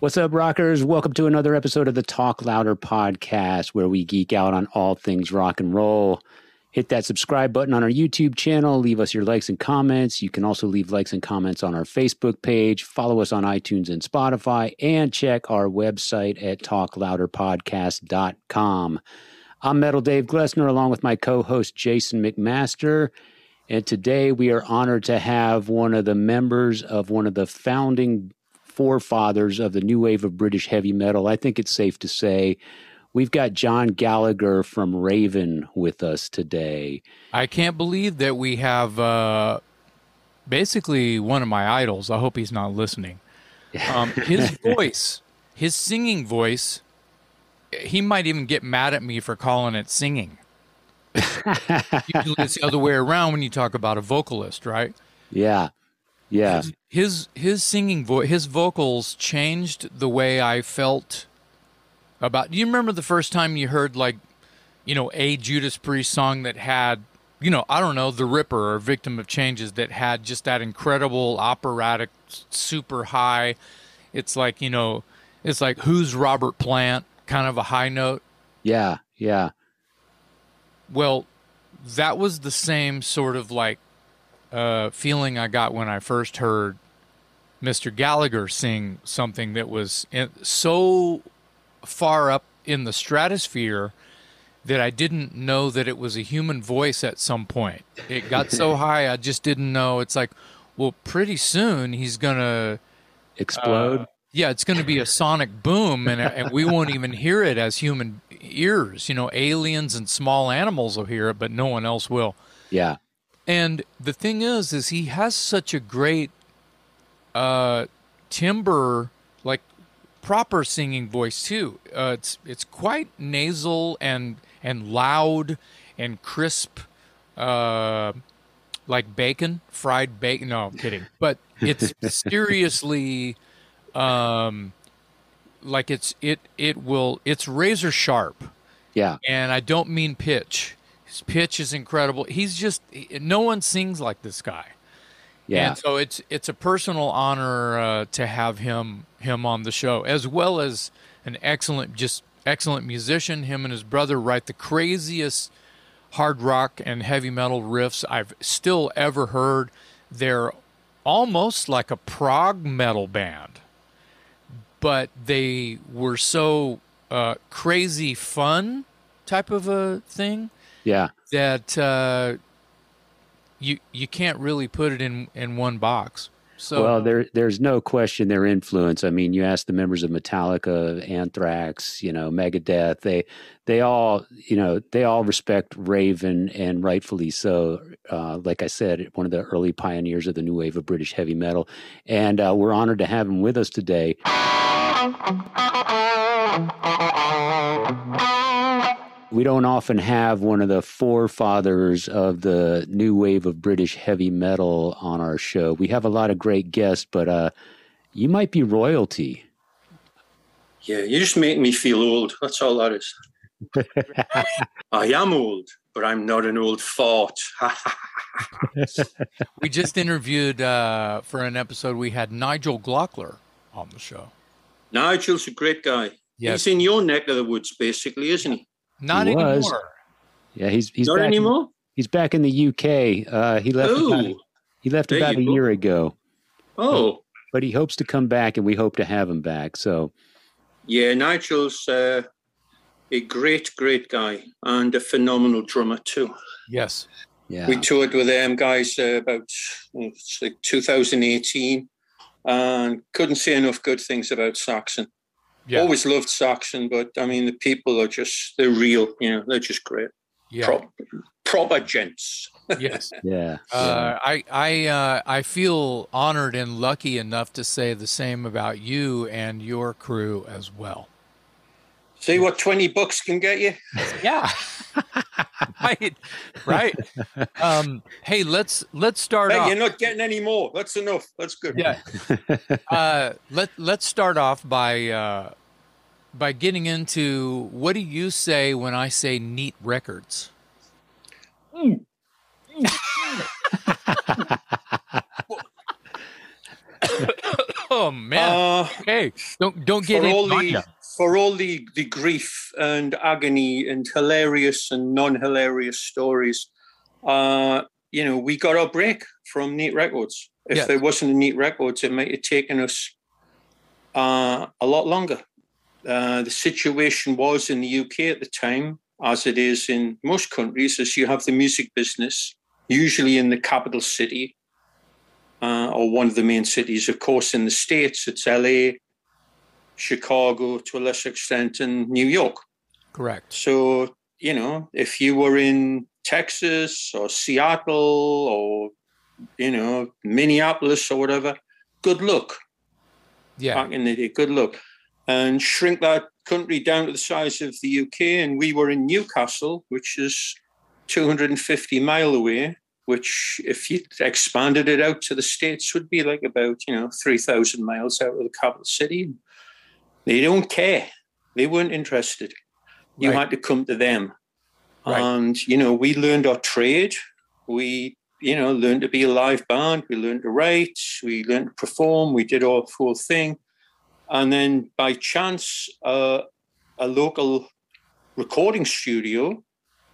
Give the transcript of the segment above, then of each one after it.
What's up, rockers? Welcome to another episode of the Talk Louder podcast, where we geek out on all things rock and roll. Hit that subscribe button on our YouTube channel. Leave us your likes and comments. You can also leave likes and comments on our Facebook page. Follow us on iTunes and Spotify, and check our website at talklouderpodcast.com. I'm Metal Dave Glessner, along with my co-host Jason McMaster. And today we are honored to have one of the members of one of the founding forefathers of the new wave of British heavy metal. I think it's safe to say we've got John Gallagher from Raven with us today. I can't believe that we have basically one of my idols. I hope he's not listening. His voice, his singing voice, he might even get mad at me for calling it singing. Usually it's the other way around when you talk about a vocalist, right? Yeah. Yeah. His singing voice, his vocals changed the way I felt about. Do you remember the first time you heard, like, you know, a Judas Priest song that had, you know, I don't know, The Ripper or Victim of Changes, that had just that incredible operatic, super high. It's like, you know, it's like Who's Robert Plant, kind of a high note. Yeah. Yeah. Well, that was the same sort of like feeling I got when I first heard Mr. Gallagher sing something that was so far up in the stratosphere that I didn't know that it was a human voice at some point. It got so high, I just didn't know. It's like, well, pretty soon he's going to explode. Yeah, it's going to be a sonic boom, and we won't even hear it as human ears. You know, aliens and small animals will hear it, but no one else will. Yeah. And the thing is he has such a great timbre, like proper singing voice too. It's quite nasal and loud and crisp, like bacon, fried bacon. No, I'm kidding. But it's seriously like it's razor sharp. Yeah. And I don't mean pitch. His pitch is incredible. He's just, no one sings like this guy. Yeah. And so it's a personal honor to have him on the show, as well as an excellent musician. Him and his brother write the craziest hard rock and heavy metal riffs I've still ever heard. They're almost like a prog metal band, but they were so crazy fun type of a thing. Yeah, that you can't really put it in one box. So, well, there's no question their influence. I mean, you ask the members of Metallica, Anthrax, you know, Megadeth, they all respect Raven, and rightfully so. Like I said, one of the early pioneers of the new wave of British heavy metal, and we're honored to have him with us today. We don't often have one of the forefathers of the new wave of British heavy metal on our show. We have a lot of great guests, but you might be royalty. Yeah, you just make me feel old. That's all that is. I am old, but I'm not an old fart. We just interviewed, for an episode, we had Nigel Glockler on the show. Nigel's a great guy. Yes. He's in your neck of the woods, basically, isn't he? Not anymore. Yeah, he's not anymore. He's back in the UK. He left about a year ago. Oh, but he hopes to come back, and we hope to have him back. So, yeah, Nigel's a great guy and a phenomenal drummer too. Yes, yeah. We toured with them guys about 2018, and couldn't say enough good things about Saxon. Yeah. Always loved Saxon, but I mean, the people are just, they're real, you know, they're just great. Yeah. Proper gents. Yes. Yeah. I feel honored and lucky enough to say the same about you and your crew as well. See what $20 can get you? Yeah. Right. Hey, let's start off. You're not getting any more. That's enough. That's good. Yeah. Let's start off by getting into, what do you say when I say Neat Records? Oh man! Okay, don't get it. For all the grief and agony and hilarious and non-hilarious stories, you know, we got our break from Neat Records. If there wasn't a Neat Records, it might have taken us a lot longer. The situation was in the UK at the time, as it is in most countries, is you have the music business, usually in the capital city or one of the main cities. Of course, in the States, it's LA, Chicago, to a lesser extent, and New York. Correct. So, you know, if you were in Texas or Seattle or, you know, Minneapolis or whatever, good luck. Yeah. Back in the day, good luck. And shrink that country down to the size of the UK. And we were in Newcastle, which is 250 miles away, which if you expanded it out to the States would be like about, you know, 3,000 miles out of the capital city. They don't care. They weren't interested. You had to come to them. Right. And, you know, we learned our trade. We, you know, learned to be a live band. We learned to write. We learned to perform. We did our full thing. And then by chance, a local recording studio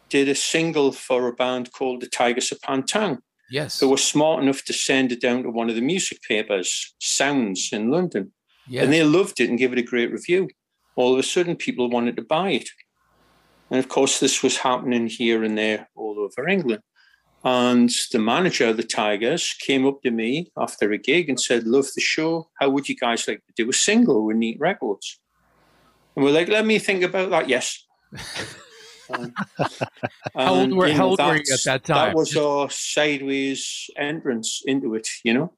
did a single for a band called the Tygers of Pan Tang. Yes. They were smart enough to send it down to one of the music papers, Sounds, in London. Yeah. And they loved it and gave it a great review. All of a sudden, people wanted to buy it. And, of course, this was happening here and there all over England. And the manager of the Tigers came up to me after a gig and said, love the show. How would you guys like to do a single with Neat Records? And we're like, let me think about that. Yes. How old were you at that time? That was our sideways entrance into it, you know?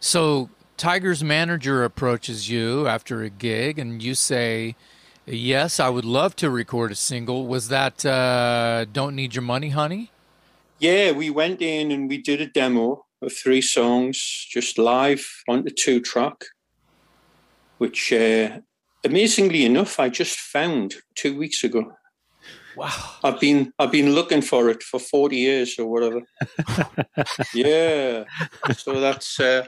So Tiger's manager approaches you after a gig and you say, yes, I would love to record a single. Was that Don't Need Your Money, Honey? Yeah, we went in and we did a demo of 3 songs, just live on the 2-track, which amazingly enough, I just found 2 weeks ago. Wow. I've been looking for it for 40 years or whatever. Yeah. So that's in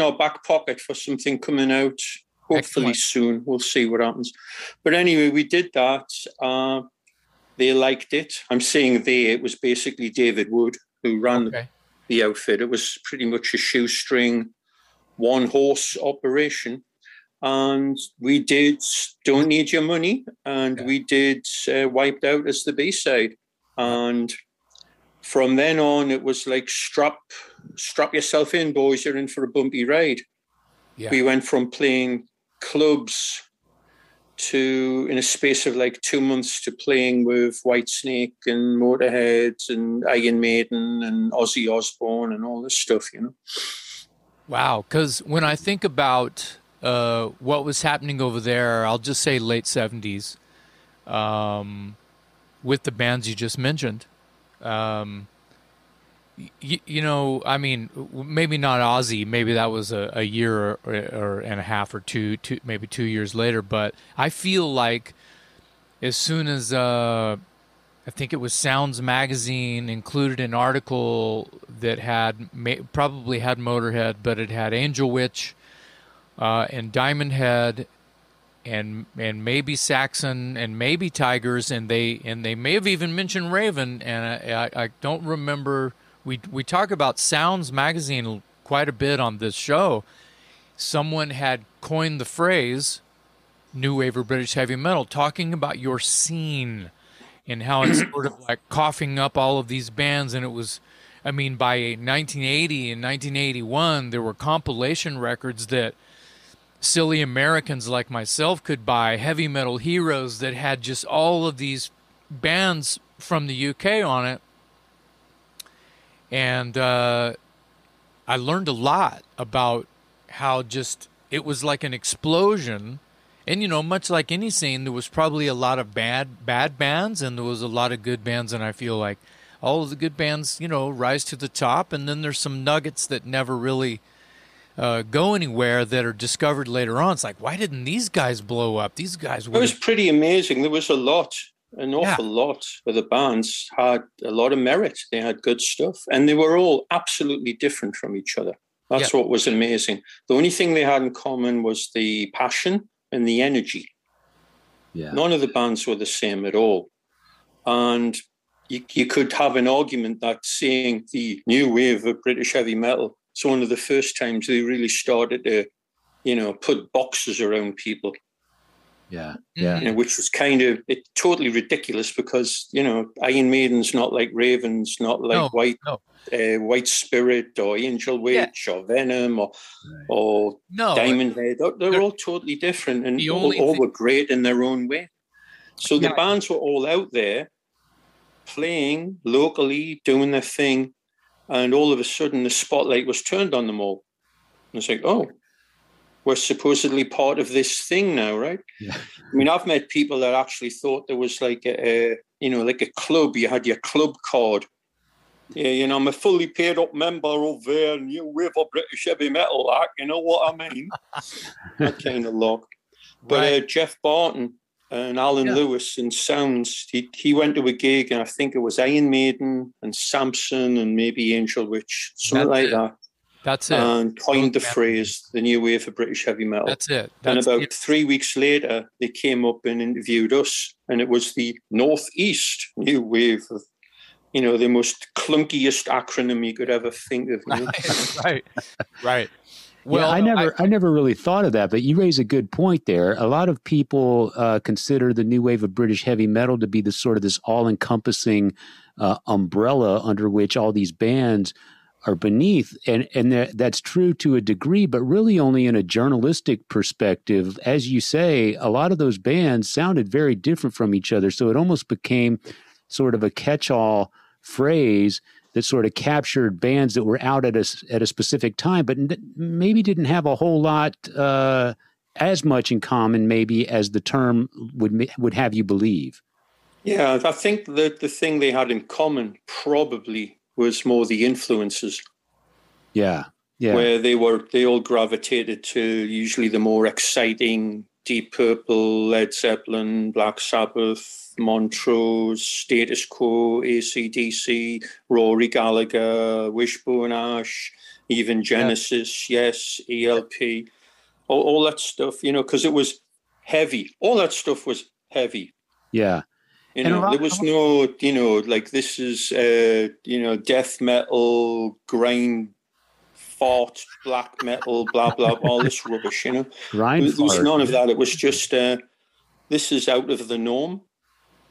our back pocket for something coming out hopefully soon. We'll see what happens. But anyway, we did that. They liked it. I'm saying they. It was basically David Wood who ran the outfit. It was pretty much a shoestring, one-horse operation. And we did Don't Need Your Money, and we did Wiped Out as the B-side. And from then on, it was like, strap yourself in, boys. You're in for a bumpy ride. Yeah. We went from playing clubs to, in a space of like 2 months, to playing with Whitesnake and Motorhead and Iron Maiden and Ozzy Osbourne and all this stuff, you know. Wow, because when I think about what was happening over there, I'll just say late 70s, with the bands you just mentioned. You know, I mean, maybe not Ozzy, maybe that was a year or and a half or two, maybe 2 years later, but I feel like as soon as, I think it was Sounds Magazine included an article that had probably had Motorhead, but it had Angel Witch and Diamond Head and maybe Saxon and maybe Tigers, and they may have even mentioned Raven, and I don't remember. We talk about Sounds Magazine quite a bit on this show. Someone had coined the phrase New Wave or British Heavy Metal, talking about your scene and how it's sort of like coughing up all of these bands. And it was, I mean, by 1980 and 1981, there were compilation records that silly Americans like myself could buy, heavy metal heroes that had just all of these bands from the UK on it. And I learned a lot about how just it was like an explosion. And, you know, much like any scene, there was probably a lot of bad bands and there was a lot of good bands. And I feel like all of the good bands, you know, rise to the top. And then there's some nuggets that never really go anywhere that are discovered later on. It's like, why didn't these guys blow up? These guys were... It was pretty amazing. There was a lot. An awful lot of the bands had a lot of merit. They had good stuff. And they were all absolutely different from each other. That's what was amazing. The only thing they had in common was the passion and the energy. Yeah. None of the bands were the same at all. And you could have an argument that seeing the new wave of British heavy metal, it's one of the first times they really started to, put boxes around people. Yeah, yeah. Which was totally ridiculous because, Iron Maiden's not like Raven's, not like White Spirit or Angel Witch or Venom or Diamond Head. They're all totally different and all were great in their own way. So the bands were all out there playing locally, doing their thing, and all of a sudden the spotlight was turned on them all. And it's like, oh, we're supposedly part of this thing now, right? Yeah. I mean, I've met people that actually thought there was like a club. You had your club card. Yeah, I'm a fully paid up member over there, New Wave of British Heavy Metal. You know what I mean? That kind of lot. But right. Jeff Barton and Alan Lewis in Sounds, he went to a gig, and I think it was Iron Maiden and Samson and maybe Angel Witch, something like that. That's it. And coined the phrase, the new wave of British heavy metal. That's it. And about 3 weeks later, they came up and interviewed us, and it was the Northeast new wave of, the most clunkiest acronym you could ever think of. Right. Well, I never really thought of that, but you raise a good point there. A lot of people consider the new wave of British heavy metal to be the sort of this all-encompassing umbrella under which all these bands are beneath, and that's true to a degree, but really only in a journalistic perspective. As you say, a lot of those bands sounded very different from each other, so it almost became sort of a catch-all phrase that sort of captured bands that were out at a specific time, but maybe didn't have a whole lot as much in common maybe as the term would have you believe. Yeah, I think that the thing they had in common probably was more the influences. Yeah. Where they all gravitated to usually the more exciting Deep Purple, Led Zeppelin, Black Sabbath, Montrose, Status Quo, AC/DC, Rory Gallagher, Wishbone Ash, even Genesis, Yes, ELP, all that stuff, because it was heavy. All that stuff was heavy. Yeah. There was no, like this is, death metal, grind, fart, black metal, blah, blah, all this rubbish, There was none of that. It was just, this is out of the norm,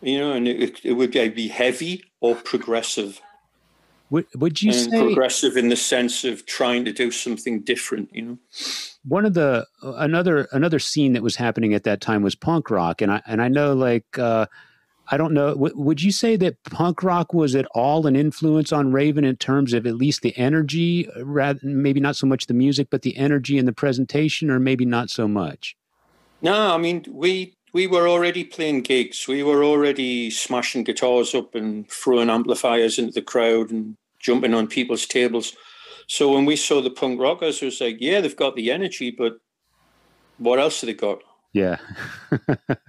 and it would be heavy or progressive. Would you say progressive in the sense of trying to do something different? One of the another scene that was happening at that time was punk rock, and I know like. I don't know. Would you say that punk rock was at all an influence on Raven in terms of at least the energy, rather maybe not so much the music, but the energy and the presentation, or maybe not so much? No, I mean we were already playing gigs. We were already smashing guitars up and throwing amplifiers into the crowd and jumping on people's tables. So when we saw the punk rockers, it was like, yeah, they've got the energy, but what else have they got? Yeah.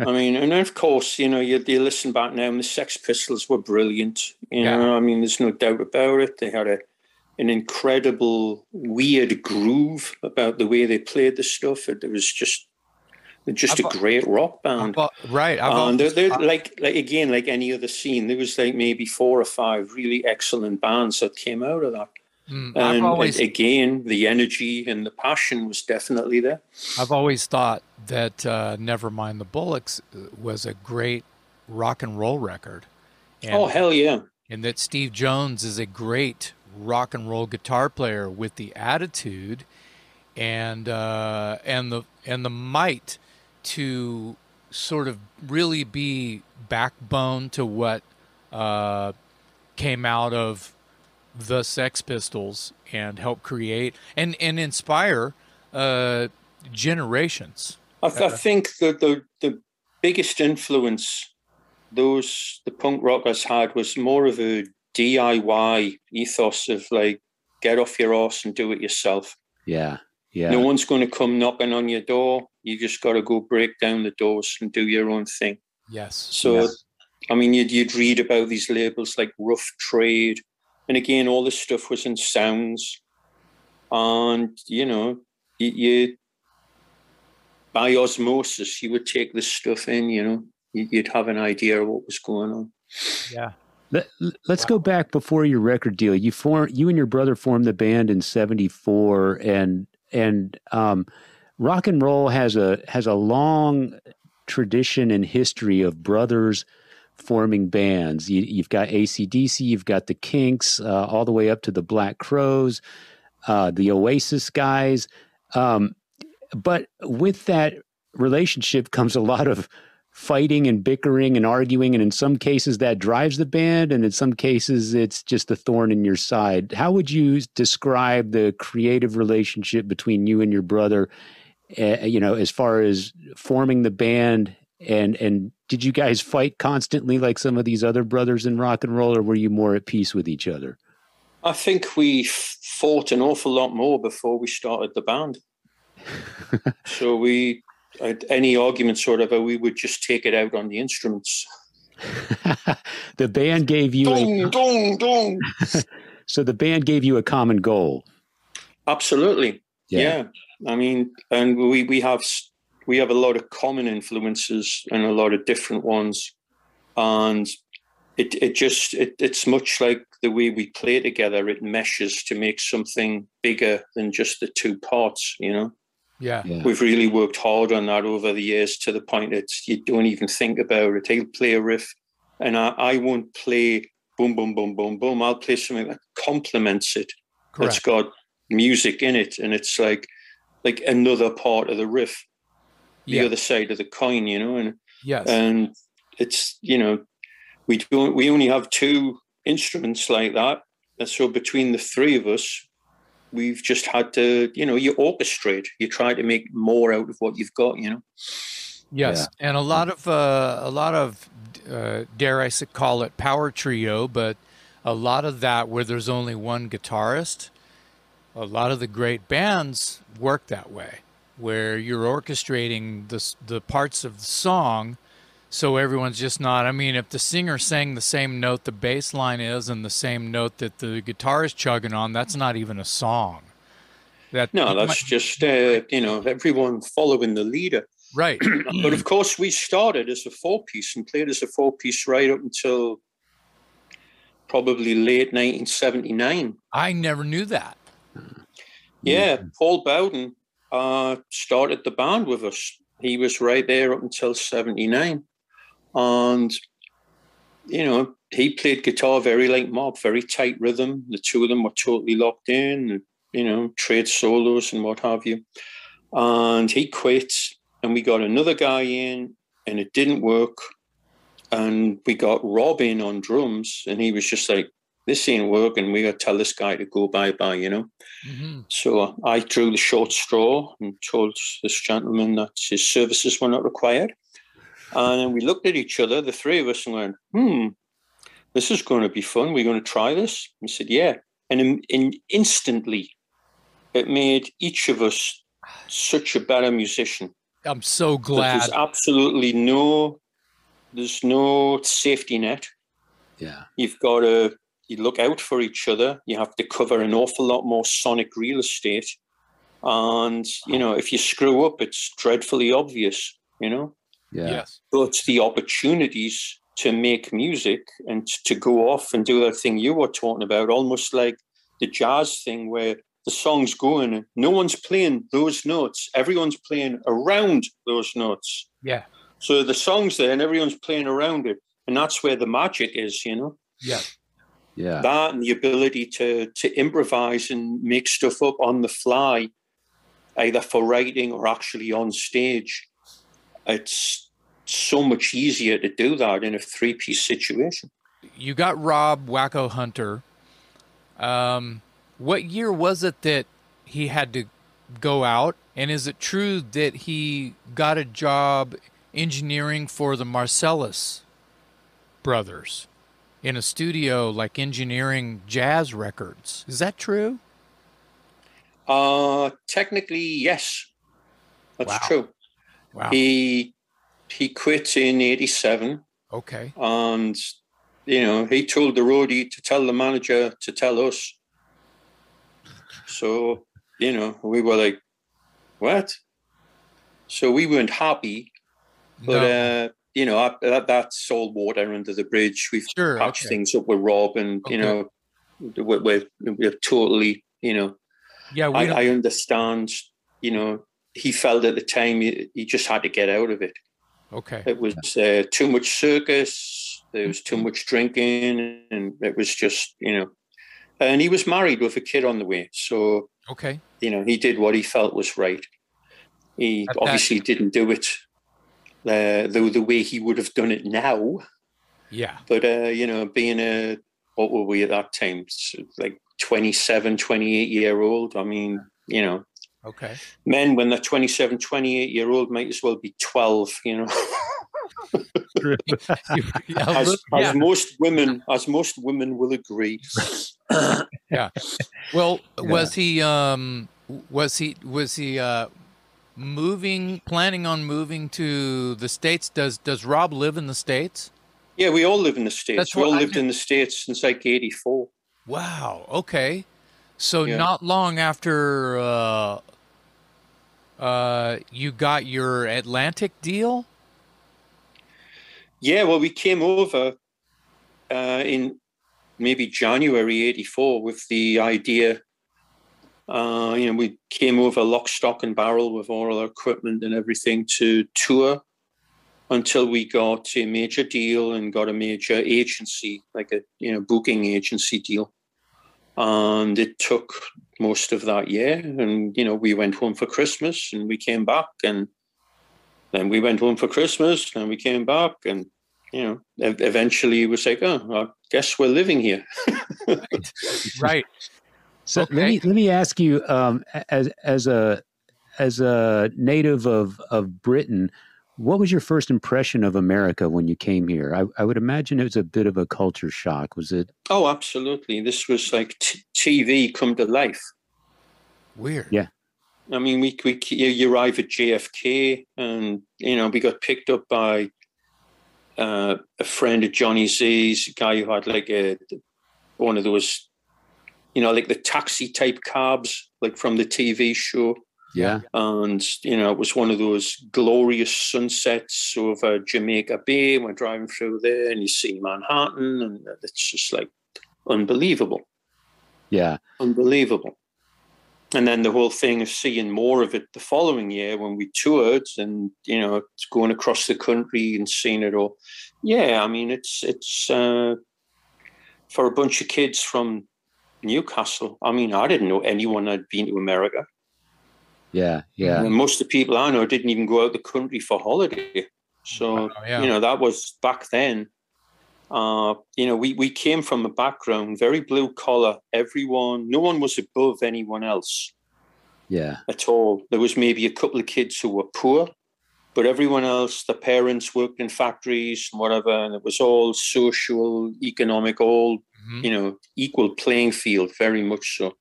I mean, and of course, you listen back now, and the Sex Pistols were brilliant. I mean, there's no doubt about it. They had an incredible, weird groove about the way they played the stuff. It was just a great rock band. Like any other scene, there was like maybe 4 or 5 really excellent bands that came out of that. Again, the energy and the passion was definitely there. I've always thought that Nevermind the Bollocks was a great rock and roll record. And, hell yeah. And that Steve Jones is a great rock and roll guitar player with the attitude and the might to sort of really be backbone to what came out of the Sex Pistols and help create and inspire generations. I think that the biggest influence the punk rockers had was more of a DIY ethos of like, get off your arse and do it yourself. Yeah. No one's going to come knocking on your door. You just got to go break down the doors and do your own thing. Yes. So, yes. I mean, you'd read about these labels like Rough Trade. And again, all this stuff was in Sounds. And, you know, you by osmosis, you would take this stuff in, you know, you'd have an idea of what was going on. Yeah. Let's go back before your record deal. You and your brother formed the band in 1974, and rock and roll has a long tradition and history of brothers forming bands. You've got AC/DC, you've got the Kinks, all the way up to the Black Crowes, the Oasis guys. But with that relationship comes a lot of fighting and bickering and arguing, and in some cases that drives the band, and in some cases it's just a thorn in your side. How would you describe the creative relationship between you and your brother, you know, as far as forming the band, and did you guys fight constantly like some of these other brothers in rock and roll, or were you more at peace with each other? I think we fought an awful lot more before we started the band. So we... any arguments or whatever, we would just take it out on the instruments. The band gave you dong. So the band gave you a common goal. Absolutely. Yeah. I mean, and we have a lot of common influences and a lot of different ones. And it's much like the way we play together. It meshes to make something bigger than just the two parts, you know? Yeah, we've really worked hard on that over the years to the point that you don't even think about it. He'll play a riff, and I won't play boom, boom, boom, boom, boom. I'll play something that complements it. Correct. That's got music in it, and it's like another part of the riff, the other side of the coin, you know. And and it's, you know, we only have two instruments like that, and so between the three of us, we've just had to, you know, you orchestrate. You try to make more out of what you've got, you know. Yes, yeah. And a lot of dare I call it power trio, but a lot of that where there's only one guitarist. A lot of the great bands work that way, where you're orchestrating the parts of the song, so everyone's just not. I mean, if the singer sang the same note the bass line is and the same note that the guitar is chugging on, that's not even a song. That's just you know, everyone following the leader. Right. But of course, we started as a four-piece and played as a four-piece right up until probably late 1979. I never knew that. Yeah, Paul Bowden started the band with us. He was right there up until 1979. And, you know, he played guitar very like Mob, very tight rhythm. The two of them were totally locked in, you know, trade solos and what have you. And he quit, and we got another guy in, and it didn't work. And we got Rob in on drums, and he was just like, this ain't working. We got to tell this guy to go bye-bye, you know. Mm-hmm. So I drew the short straw and told this gentleman that his services were not required. And then we looked at each other, the three of us, and went, this is going to be fun. We're going to try this. And said, yeah. And instantly, it made each of us such a better musician. I'm so glad. There's absolutely no safety net. Yeah. You look out for each other. You have to cover an awful lot more sonic real estate. And, you know, if you screw up, it's dreadfully obvious, you know? Yeah. Yes. But the opportunities to make music and to go off and do that thing you were talking about, almost like the jazz thing where the song's going and no one's playing those notes. Everyone's playing around those notes. Yeah. So the song's there and everyone's playing around it. And that's where the magic is, you know? Yeah. Yeah. That and the ability to improvise and make stuff up on the fly, either for writing or actually on stage. It's so much easier to do that in a three-piece situation. You got Rob Wacko Hunter. What year was it that he had to go out? And is it true that he got a job engineering for the Marcellus brothers? In a studio, like engineering jazz records. Is that true? Technically, yes. That's true. Wow. He quit in 1987. Okay. And, you know, he told the roadie to tell the manager to tell us. So you know, we were like, what? So we weren't happy, but you know, that's all water under the bridge. We've patched things up with Rob, and you know, we're totally, you know, I understand. You know, he felt at the time he just had to get out of it. Okay, it was too much circus. There was too much drinking, and it was just, you know. And he was married with a kid on the way, so you know, he did what he felt was right. He obviously didn't do it though the way he would have done it now. Yeah. But, you know, being a, what were we at that time? Like 27, 28-year-old. I mean, you know. Okay. Men, when they're 27, 28-year-old, might as well be 12, you know. As most women will agree. Yeah. Well, was he planning on moving to the States? Does Rob live in the States? Yeah, we all live in the States. We all lived in the States since like 84. Wow. Okay. So not long after you got your Atlantic deal? Yeah, well, we came over in maybe January 84 with the idea. You know, we came over lock, stock, and barrel with all our equipment and everything to tour until we got a major deal and got a major agency, like a, you know, booking agency deal. And it took most of that year. And, you know, we went home for Christmas and we came back, and then we went home for Christmas and we came back, and, you know, eventually it was like, oh, I guess we're living here. Right. So let me ask you, as a native of Britain, what was your first impression of America when you came here? I would imagine it was a bit of a culture shock, was it? Oh, absolutely. This was like TV come to life. Weird. Yeah. I mean, you arrive at JFK, and you know, we got picked up by a friend of Johnny Z's, a guy who had like one of those, you know, like the taxi type cabs, like from the TV show. Yeah. And, you know, it was one of those glorious sunsets over Jamaica Bay. We're driving through there and you see Manhattan, and it's just like unbelievable. Yeah. Unbelievable. And then the whole thing of seeing more of it the following year when we toured, and, you know, going across the country and seeing it all. Yeah. I mean, it's for a bunch of kids from Newcastle. I mean, I didn't know anyone had been to America. Yeah, yeah. And most of the people I know didn't even go out the country for holiday. So, you know, that was back then. You know, we came from a background, very blue collar. No one was above anyone else. Yeah. At all. There was maybe a couple of kids who were poor, but everyone else, the parents worked in factories and whatever, and it was all social, economic, all, you know, equal playing field, very much so.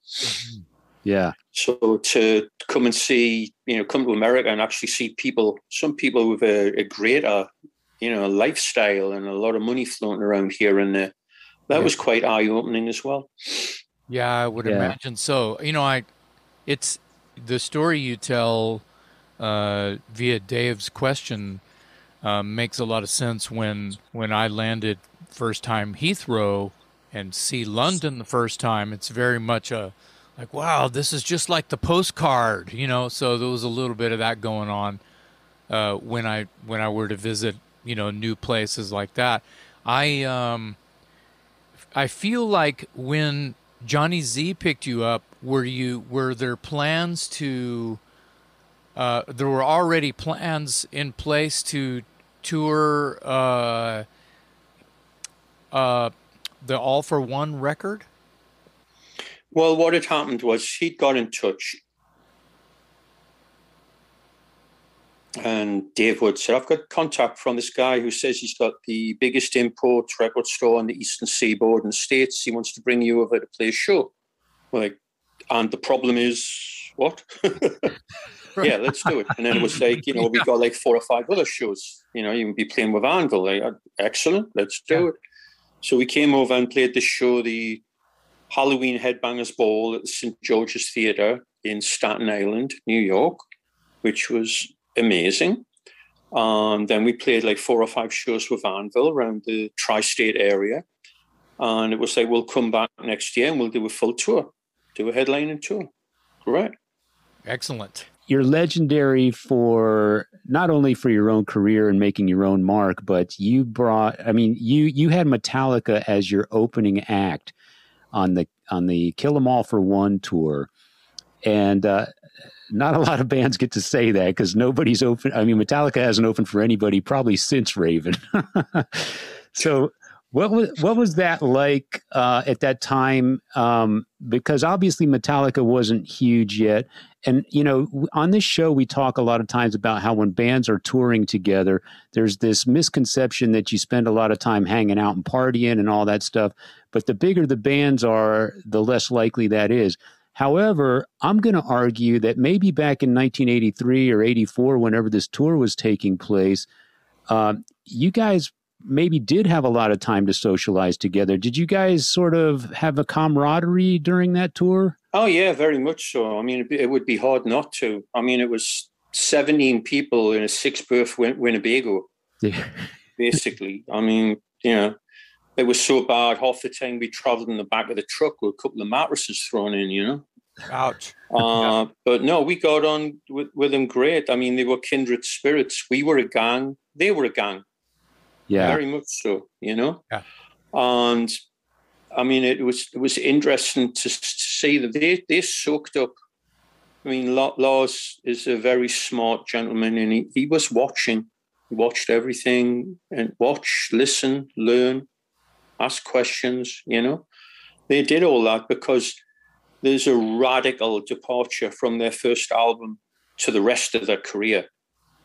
Yeah. So to come and see, you know, come to America and actually see people, some people with a greater, you know, lifestyle and a lot of money floating around here and there, that was quite eye-opening as well. Yeah, I would imagine so. You know, it's the story you tell via Dave's question makes a lot of sense. When I landed first time Heathrow and see London the first time, it's very much like, wow, this is just like the postcard, you know. So there was a little bit of that going on when I were to visit, you know, new places like that. I feel like when Johnny Z picked you up, were there plans to? There were already plans in place to tour the All for One record? Well, what had happened was he'd got in touch, and Dave Wood said, I've got contact from this guy who says he's got the biggest import record store on the Eastern Seaboard in the States. He wants to bring you over to play a show. We're like, and the problem is what? Yeah, let's do it. And then it was like, you know, we got like 4 or 5 other shows. You know, you can be playing with Anvil. Like, excellent, let's do it. So we came over and played the show, the Halloween Headbangers Ball at the St. George's Theatre in Staten Island, New York, which was amazing. Then we played like 4 or 5 shows with Anvil around the tri-state area. And it was like, we'll come back next year and we'll do a full tour, do a headlining tour. Correct. Excellent. You're legendary for not only for your own career and making your own mark, but you brought, I mean, you had Metallica as your opening act on the Kill 'Em All for One tour. And not a lot of bands get to say that because nobody's open. I mean, Metallica hasn't opened for anybody probably since Raven. So what was that like at that time? Because obviously Metallica wasn't huge yet. And, you know, on this show, we talk a lot of times about how when bands are touring together, there's this misconception that you spend a lot of time hanging out and partying and all that stuff. But the bigger the bands are, the less likely that is. However, I'm going to argue that maybe back in 1983 or 84, whenever this tour was taking place, you guys maybe did have a lot of time to socialize together. Did you guys sort of have a camaraderie during that tour? Oh, yeah, very much so. I mean, it would be hard not to. I mean, it was 17 people in a 6-berth Winnebago, yeah. Basically. I mean, you know. It was so bad, half the time we traveled in the back of the truck with a couple of mattresses thrown in, you know. Ouch. Yeah. But no, we got on with them great. I mean, they were kindred spirits. We were a gang. They were a gang. Yeah. Very much so, you know. Yeah. And, I mean, it was interesting to see that they soaked up. I mean, Lars is a very smart gentleman, and he was watching. He watched everything and listen, learn. Ask questions, you know. They did all that because there's a radical departure from their first album to the rest of their career.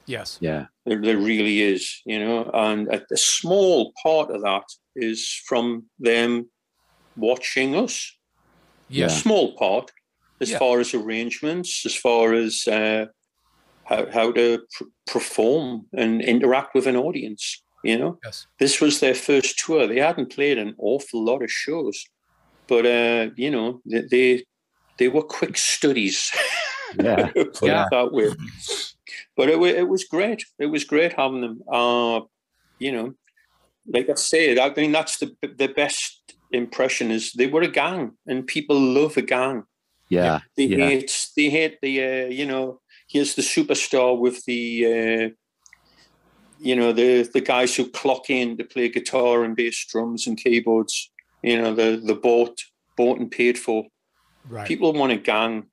Yes. Yeah. There really is, you know. And a small part of that is from them watching us. Yeah. A small part as far as arrangements, as far as how to perform and interact with an audience. You know, yes. This was their first tour. They hadn't played an awful lot of shows, but, you know, they were quick studies. Yeah. Put it that way. But it was great. It was great having them. You know, like I said, I mean, that's the best impression is they were a gang and people love a gang. Yeah. They hate the, you know, here's the superstar with the, you know, the guys who clock in to play guitar and bass, drums and keyboards, you know, the bought and paid for. Right. People want a gang.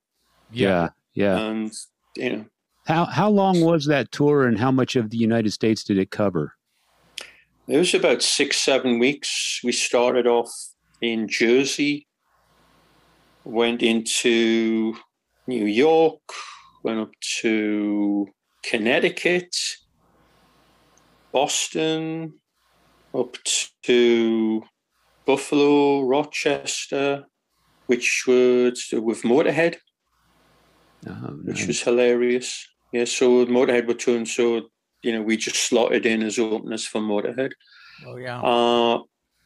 Yeah, yeah. And, you know. How long was that tour and how much of the United States did it cover? It was about 6-7 weeks. We started off in Jersey, went into New York, went up to Connecticut, Boston, up to Buffalo, Rochester, which was with Motorhead, which was hilarious. Yeah, so Motorhead were touring, so, you know, we just slotted in as openers for Motorhead. Oh, yeah.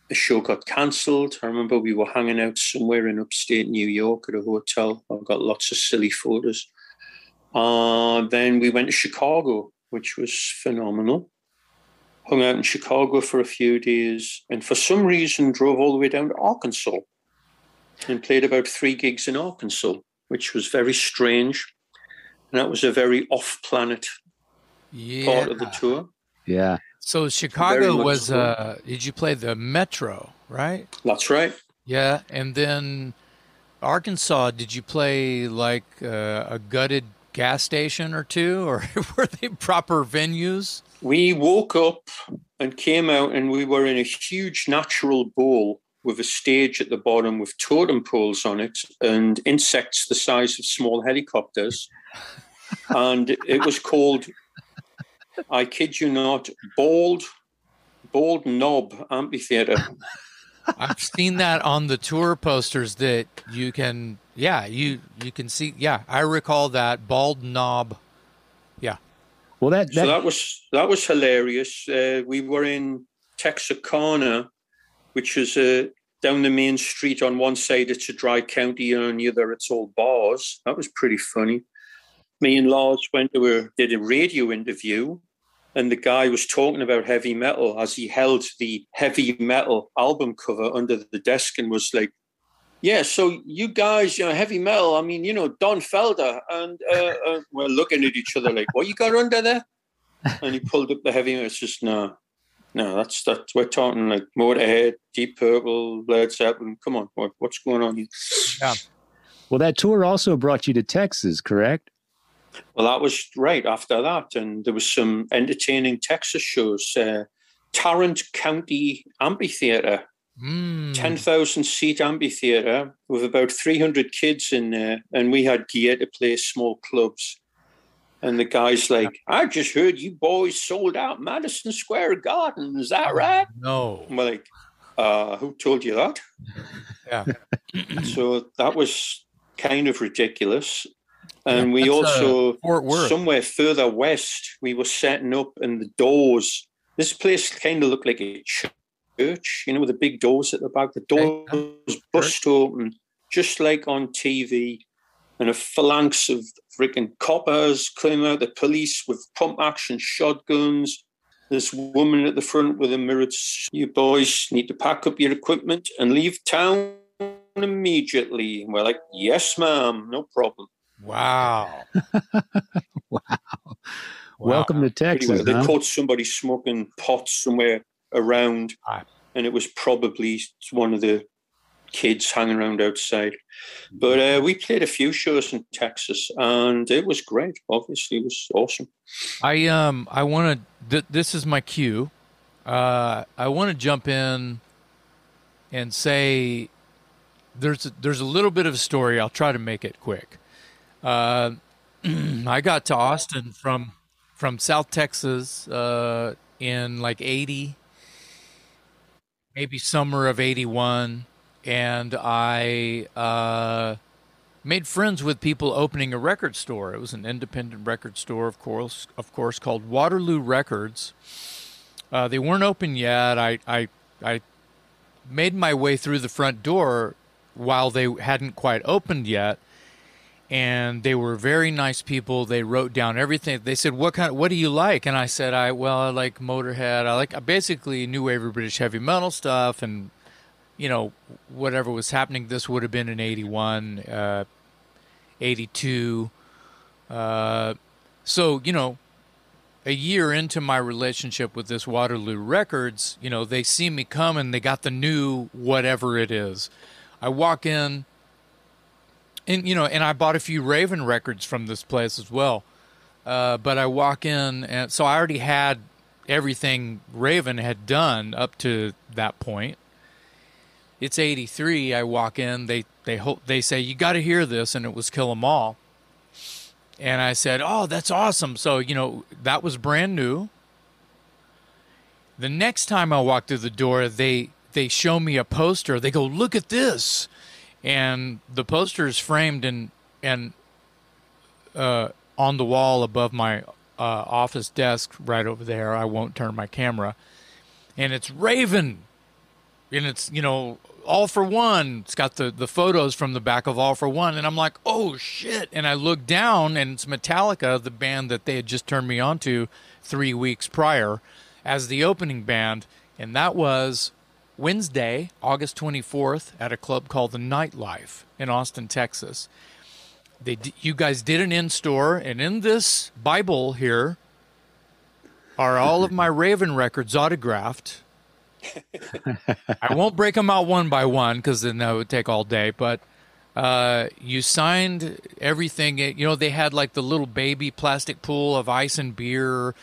The show got cancelled. I remember we were hanging out somewhere in upstate New York at a hotel. I've got lots of silly photos. Then we went to Chicago, which was phenomenal. Hung out in Chicago for a few days and for some reason drove all the way down to Arkansas and played about 3 gigs in Arkansas, which was very strange. And that was a very off-planet part of the tour. Yeah. So Chicago was, did you play the Metro, right? That's right. Yeah. And then Arkansas, did you play like a gutted gas station or two, or were they proper venues? We woke up and came out and we were in a huge natural bowl with a stage at the bottom with totem poles on it and insects the size of small helicopters. And it was called, I kid you not, Bald Knob Amphitheater. I've seen that on the tour posters that you can, you can see. Yeah, I recall that, Bald Knob. Yeah. Well, so that was hilarious. We were in Texarkana, which is down the main street, on one side it's a dry county and on the other it's all bars. That was pretty funny. Me and Lars did a radio interview, and the guy was talking about heavy metal as he held the heavy metal album cover under the desk and was like, yeah, so you guys, you know, heavy metal, I mean, you know, Don Felder. And we're looking at each other like, what you got under there? And he pulled up the heavy metal. It's just, no, that's we're talking like Motorhead, Deep Purple, Led Zeppelin. Come on, what's going on here? Yeah. Well, that tour also brought you to Texas, correct? Well, that was right after that. And there was some entertaining Texas shows. Tarrant County Amphitheater. 10,000-seat amphitheater with about 300 kids in there, and we had gear to play small clubs. And the guy's like, I just heard you boys sold out Madison Square Garden. Is that right? No. And we're like, who told you that? Yeah. So that was kind of ridiculous. And yeah, we also, Fort Worth. Somewhere further west, we were setting up in the doors. This place kind of looked like a church, you know, with the big doors at the back. The doors bust open, just like on TV, and a phalanx of freaking coppers came out, the police with pump-action shotguns. This woman at the front with a mirror, you boys need to pack up your equipment and leave town immediately. And we're like, yes, ma'am, no problem. Wow. Wow. Welcome to Texas. Anyway, they caught somebody smoking pot somewhere around, and it was probably one of the kids hanging around outside. But we played a few shows in Texas, and it was great. Obviously, it was awesome. I want to. This is my cue. I want to jump in and say there's a little bit of a story. I'll try to make it quick. I got to Austin from South Texas in like 80, maybe summer of 81. And I made friends with people opening a record store. It was an independent record store, of course, called Waterloo Records. They weren't open yet. I made my way through the front door while they hadn't quite opened yet. And they were very nice people. They wrote down everything. They said, what do you like? And I said, I like Motorhead. I basically new wave or British heavy metal stuff, and you know, whatever was happening. This would have been in 81, 82. So, you know, a year into my relationship with this Waterloo Records, you know, they see me come and they got the new whatever it is. I walk in. And, you know, and I bought a few Raven records from this place as well. But I walk in, and so I already had everything Raven had done up to that point. It's 83. I walk in. They say, you got to hear this, and it was Kill 'Em All. And I said, oh, that's awesome. So, you know, that was brand new. The next time I walked through the door, they show me a poster. They go, look at this. And the poster is framed and on the wall above my office desk right over there. I won't turn my camera. And it's Raven. And it's, you know, All for One. It's got the photos from the back of All for One. And I'm like, oh, shit. And I look down, and it's Metallica, the band that they had just turned me on to 3 weeks prior as the opening band. And that was Wednesday, August 24th, at a club called The Nightlife in Austin, Texas. You guys did an in-store, and in this Bible here are all of my Raven records autographed. I won't break them out one by one because then that would take all day, but you signed everything. You know, they had like the little baby plastic pool of ice and beer,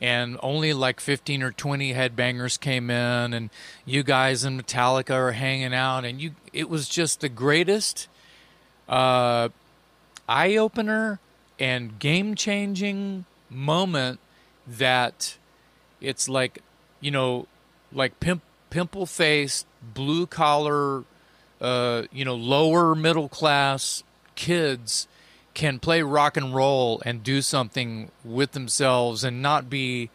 and only like 15 or 20 headbangers came in, and you guys and Metallica are hanging out, and it was just the greatest eye-opener and game-changing moment that it's like, you know, like pimple-faced, blue-collar, you know, lower middle-class kids can play rock and roll and do something with themselves and not be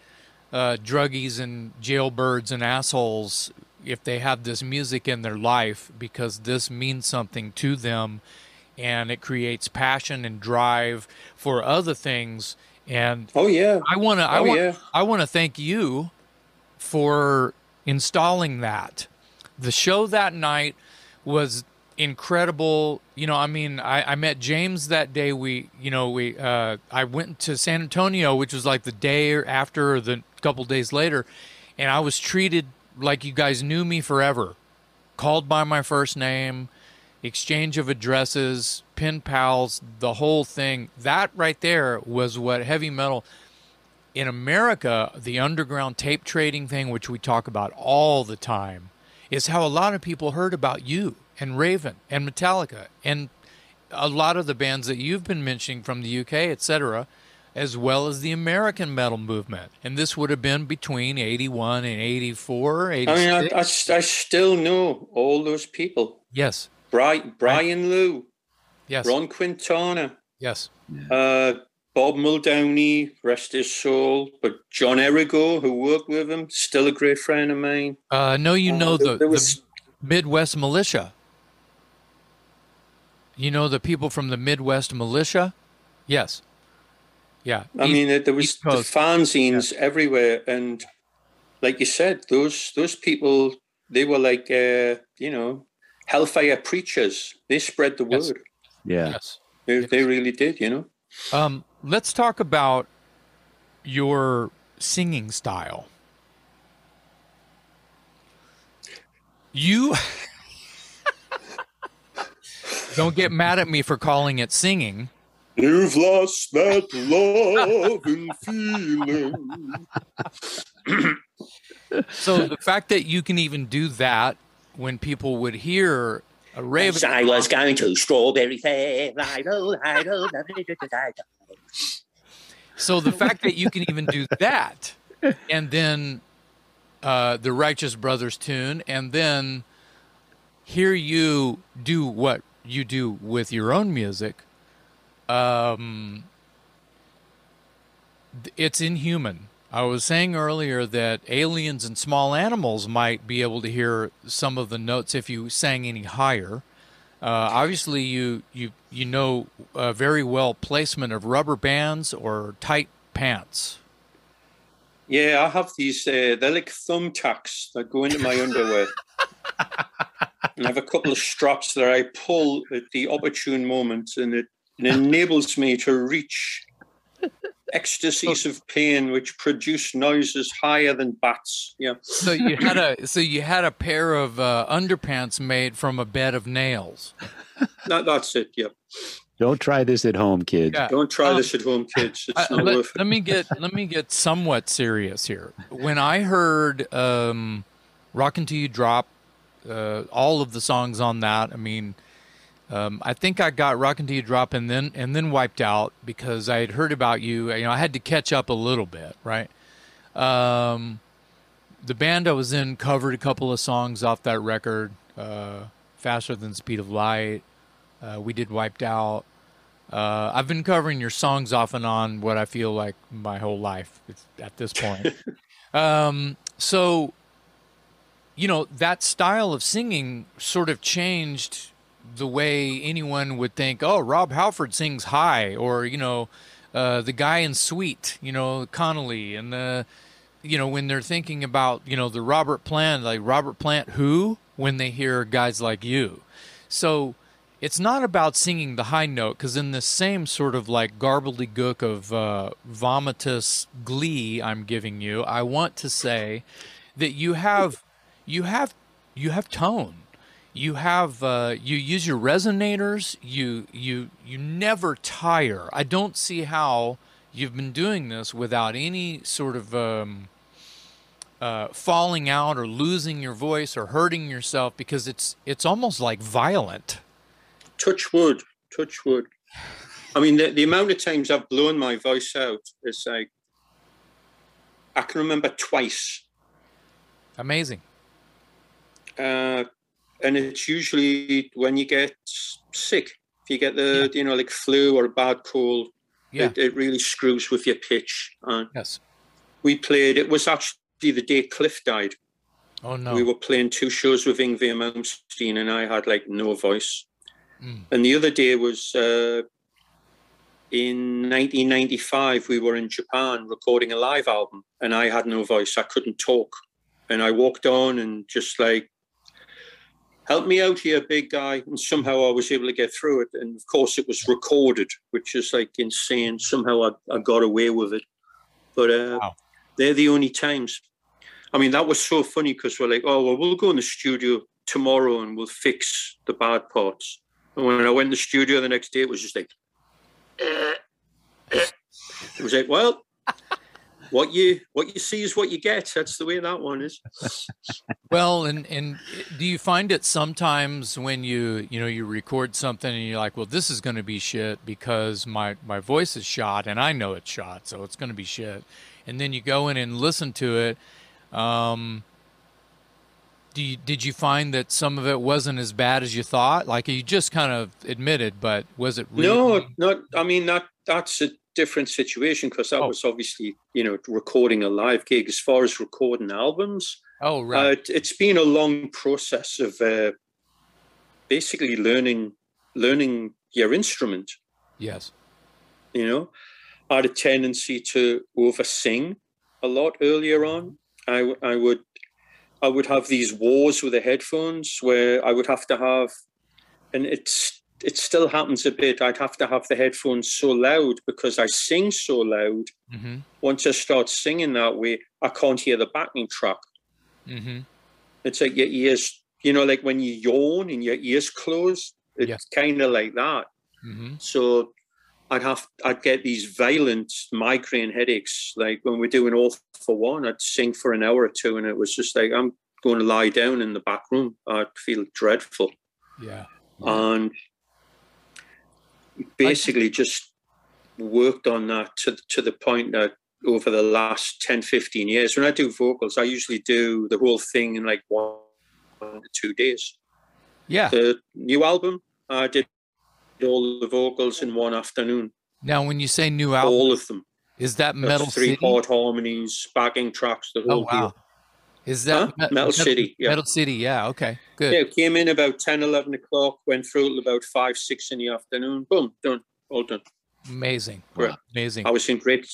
druggies and jailbirds and assholes if they have this music in their life, because this means something to them, and it creates passion and drive for other things. And I want to thank you for installing that. The show that night was incredible. You know, I mean, I met James that day. I went to San Antonio, which was like the day after or the couple days later, and I was treated like you guys knew me forever. Called by my first name, exchange of addresses, pen pals, the whole thing. That right there was what heavy metal in America, the underground tape trading thing, which we talk about all the time, is how a lot of people heard about you and Raven and Metallica and a lot of the bands that you've been mentioning from the UK, etc., as well as the American metal movement. And this would have been between 81 and 84, 86. I mean, I still know all those people. Yes. Brian Lew. Yes. Ron Quintana. Yes. Bob Muldowney, rest his soul, but John Errigo, who worked with him, still a great friend of mine. The Midwest Militia. You know the people from the Midwest Militia? Yes. Yeah. There was the fanzines everywhere, and like you said, those people, they were like hellfire preachers. They spread the word. Yeah. Yes. They really did, you know. Let's talk about your singing style. You don't get mad at me for calling it singing. You've lost that love and feeling. So the fact that you can even do that when people would hear a Raven. As I was going to Strawberry Fair. I know. So the fact that you can even do that, and then the Righteous Brothers tune, and then hear you do what you do with your own music. It's inhuman. I was saying earlier that aliens and small animals might be able to hear some of the notes if you sang any higher. Obviously, you know very well placement of rubber bands or tight pants. Yeah, I have these. They're like thumbtacks that go into my underwear. And I have a couple of straps that I pull at the opportune moment, and it enables me to reach ecstasies of pain, which produce noises higher than bats. Yeah. So you had a pair of underpants made from a bed of nails. That's it. Yep. Yeah. Don't try this at home, kids. Yeah. Don't try this at home, kids. It's not worth it. Let me get somewhat serious here. When I heard "Rock Until You Drop," all of the songs on that, I think I got Rock Until You Drop and then Wiped Out, because I had heard about you. You know, I had to catch up a little bit, right? The band I was in covered a couple of songs off that record, Faster Than the Speed of Light. We did Wiped Out. I've been covering your songs off and on, what I feel like my whole life at this point. So, you know, that style of singing sort of changed the way anyone would think, oh, Rob Halford sings high, or, you know, the guy in Sweet, you know, Connolly, and the, you know, when they're thinking about, you know, the Robert Plant, like Robert Plant who, when they hear guys like you. So it's not about singing the high note, because in the same sort of like garbledygook of vomitous glee I'm giving you, I want to say that you have tone. You have you use your resonators. You never tire. I don't see how you've been doing this without any sort of falling out or losing your voice or hurting yourself, because it's almost like violent. Touch wood. I mean, the amount of times I've blown my voice out is like, I can remember twice. Amazing. And it's usually when you get sick. If you get the, like flu or a bad cold, it really screws with your pitch. Yes. We played, it was actually the day Cliff died. Oh no! We were playing two shows with Yngwie Malmsteen, and I had like no voice. Mm. And the other day was in 1995. We were in Japan recording a live album, and I had no voice. I couldn't talk, and I walked on and just like, help me out here, big guy. And somehow I was able to get through it. And of course it was recorded, which is like insane. Somehow I got away with it. But wow. They're the only times. I mean, that was so funny because we're like, oh, well, we'll go in the studio tomorrow and we'll fix the bad parts. And when I went in the studio the next day, it was just like, It was like, well, what you see is what you get. That's the way that one is. Well, and do you find it sometimes when you record something and you're like, well, this is going to be shit because my voice is shot and I know it's shot, so it's going to be shit. And then you go in and listen to it. Did you find that some of it wasn't as bad as you thought? Like you just kind of admitted, but was it really? No, not. I mean, that's it. Different situation because that was obviously recording a live gig. As far as recording albums, it's been a long process of basically learning your instrument. Yes, I had a tendency to over sing a lot earlier on. I would have these wars with the headphones where I would have to have, and it still happens a bit. I'd have to have the headphones so loud because I sing so loud. Mm-hmm. Once I start singing that way, I can't hear the backing track. Mm-hmm. It's like your ears, like when you yawn and your ears close, it's kind of like that. Mm-hmm. So I'd get these violent migraine headaches. Like when we're doing All for One, I'd sing for an hour or two and it was just like, I'm going to lie down in the back room. I'd feel dreadful. Yeah. And basically just worked on that to the point that over the last 10-15 years, when I do vocals, I usually do the whole thing in like 1 to 2 days. Yeah. The new album, I did all the vocals in one afternoon. Now, when you say new album, all of them. Is that Metal City? Three-part harmonies, backing tracks, the whole deal. Is that Metal City? Yeah. Metal City, yeah, okay, good. Yeah, came in about 10, 11 o'clock, went through till about 5, 6 in the afternoon. Boom, done, all done. Amazing, wow, amazing. I was in great,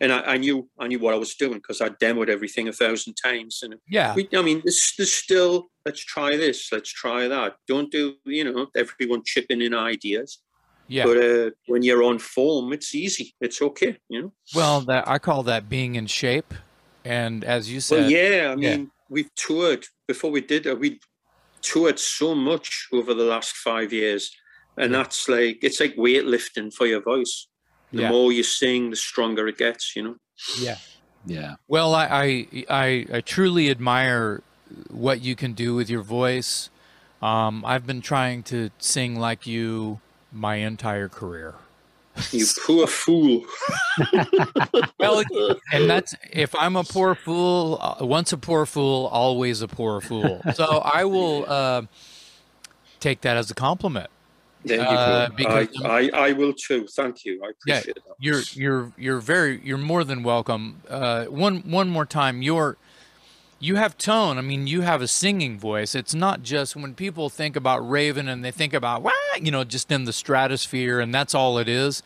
and I knew what I was doing because I demoed everything 1,000 times. And yeah, there's still, let's try this, let's try that. Don't do, everyone chipping in ideas. Yeah. But when you're on form, it's easy, it's okay, Well, I call that being in shape. And as you said, we've toured before we did that. We toured so much over the last 5 years, and that's like it's like weightlifting for your voice. The more you sing, the stronger it gets. Yeah, yeah. Well, I truly admire what you can do with your voice. I've been trying to sing like you my entire career. You poor fool. Well, and that's, if I'm a poor fool, once a poor fool, always a poor fool. So I will take that as a compliment. There you go. Because I will too. Thank you. I appreciate that. You're more than welcome. One more time. You have tone. I mean, you have a singing voice. It's not just when people think about Raven and they think about, wah, just in the stratosphere and that's all it is.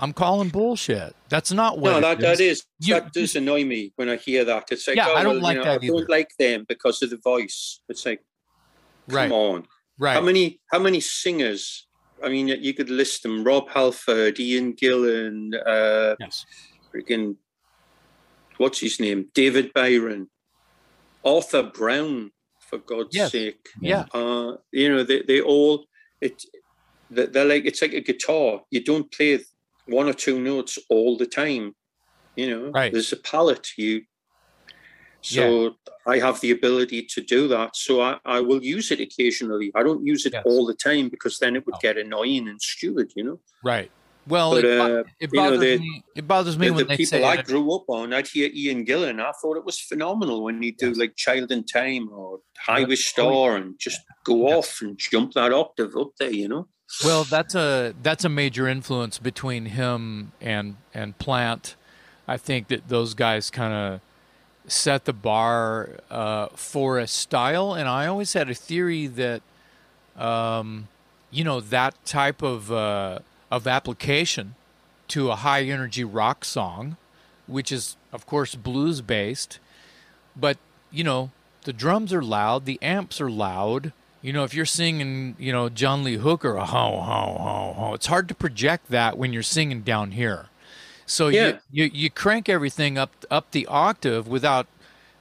I'm calling bullshit. That's not what it is. That does annoy me when I hear that. It's like, I don't like that either. I don't like them because of the voice. It's like, come on. Right. How many singers, you could list them, Rob Halford, Ian Gillan, freaking, what's his name? David Byron. Arthur Brown, for God's sake. Yeah. They all, they're like, it's like a guitar. You don't play one or two notes all the time. Right. There's a palette. I have the ability to do that. So I will use it occasionally. I don't use it all the time because then it would get annoying and stupid, Right. Well, but, it bothers me. It bothers me when they say the people I grew up on. I'd hear Ian Gillan. I thought it was phenomenal when he'd do like "Child in Time" or "Highway Star" and just go off and jump that octave up there. Well, that's a major influence between him and Plant. I think that those guys kind of set the bar for a style. And I always had a theory that, you know, that type of application to a high-energy rock song, which is, of course, blues-based, but, you know, the drums are loud, the amps are loud. You know, if you're singing, you know, John Lee Hooker, ho, ho, ho, ho, it's hard to project that when you're singing down here. So yeah. you crank everything up the octave without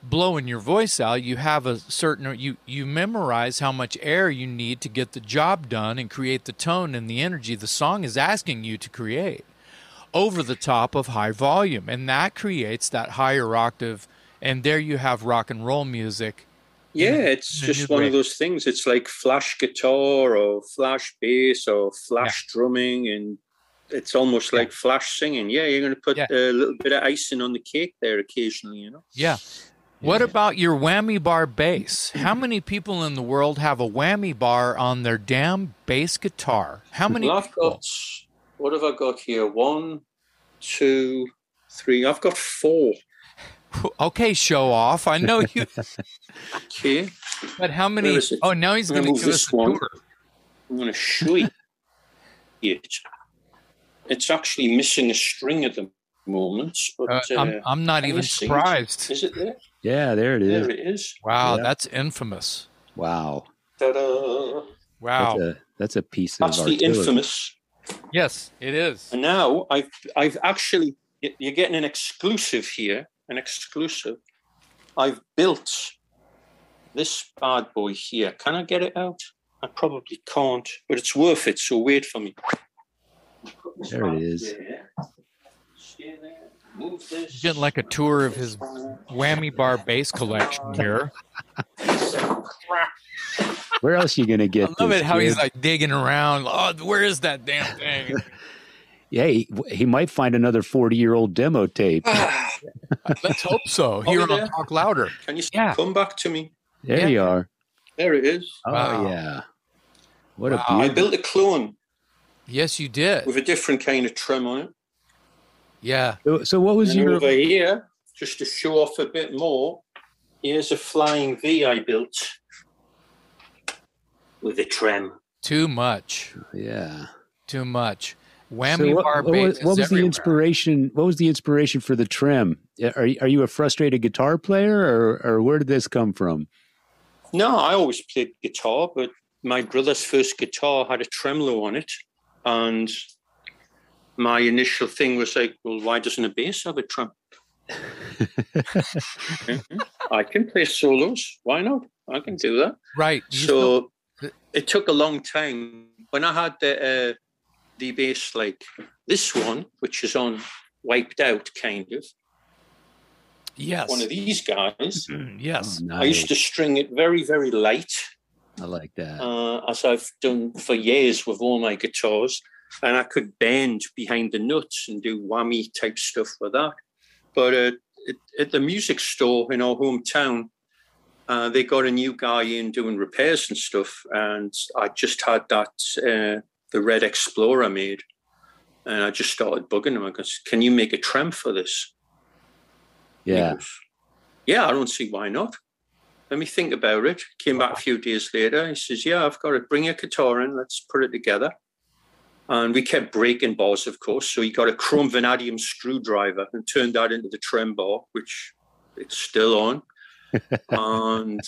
blowing your voice out. You have a certain, you memorize how much air you need to get the job done and create the tone and the energy the song is asking you to create over the top of high volume. And that creates that higher octave. And there you have rock and roll music. Yeah, it's just one of those things. It's like flash guitar or flash bass or flash drumming, and it's almost like flash singing. Yeah, you're going to put a little bit of icing on the cake there occasionally, you know? Yeah. What about your whammy bar bass? How many people in the world have a whammy bar on their damn bass guitar? How many people? What have I got here? 1, 2, 3. I've got 4. Okay, show off. I know you. Okay. But how many? Oh, now he's going to give us one. I'm going to show you. It's actually missing a string at the moment. But, I'm not even surprised. Is it there? Yeah, there it is. There it is. Wow, that's infamous. Wow. Ta-da. Wow. That's a piece of artillery. That's the infamous. Yes, it is. And now I've actually, you're getting an exclusive here. An exclusive. I've built this bad boy here. Can I get it out? I probably can't, but it's worth it, so wait for me. There it is. There. Stay there. Move this. He's getting like a tour of his whammy bar bass collection here. Where else are you going to get this? I love it how he's like digging around. Oh, where is that damn thing? Yeah, he might find another 40-year-old demo tape. Let's hope so. Here on Talk Louder. Can you come back to me? There you are. There it is. Oh, yeah. What a beauty. I built a clone. Yes, you did. With a different kind of trim on it. Yeah. So what was your... Over here, just to show off a bit more, here's a flying V I built with a trim. Too much. Yeah. Too much. Whammy bar bass. What was the inspiration? What was the inspiration for the trim? Are you a frustrated guitar player, or where did this come from? No, I always played guitar, but my brother's first guitar had a tremolo on it, and my initial thing was like, well, why doesn't a bass have a trim? I can play solos. Why not? I can do that. Right. So it took a long time. When I had the bass like this one, which is on Wiped Out, kind of. Yes. One of these guys. Mm-hmm. Yes. Oh, nice. I used to string it very, very light. I like that. As I've done for years with all my guitars. And I could bend behind the nuts and do whammy type stuff with that. But at the music store in our hometown, they got a new guy in doing repairs and stuff. And I just had that... the Red Explorer I made, and I just started bugging him. I goes, can you make a trim for this? Yeah. Goes, yeah, I don't see why not. Let me think about it. Came back a few days later. He says, yeah, I've got it. Bring your guitar in. Let's put it together. And we kept breaking bars, of course. So he got a chrome vanadium screwdriver and turned that into the trim bar, which it's still on. And...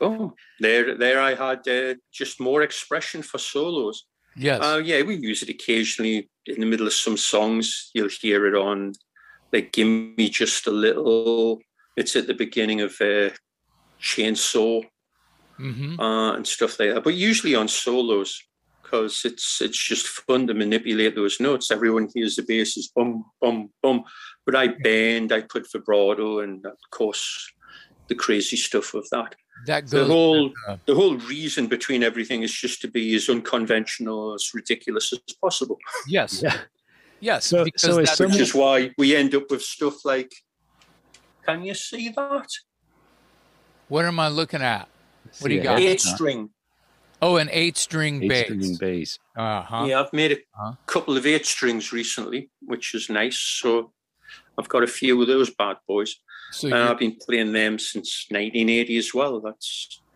Oh, there! I had just more expression for solos. Yes. Yeah, we use it occasionally in the middle of some songs. You'll hear it on, like, "Give Me Just a Little." It's at the beginning of Chainsaw and stuff like that. But usually on solos, because it's just fun to manipulate those notes. Everyone hears the bass is boom, boom, boom. But I bend, I put vibrato, and of course, the crazy stuff of that. That goes the whole reason between everything is just to be as unconventional, as ridiculous as possible. Yes. Yeah. Yes. So that's just why we end up with stuff like, can you see that? What am I looking at? What do you got? 8-string. Oh, an 8-string bass. 8-string bass. Uh-huh. Yeah, I've made a couple of 8-strings recently, which is nice. So I've got a few of those bad boys. So and I've been playing them since 1980 as well.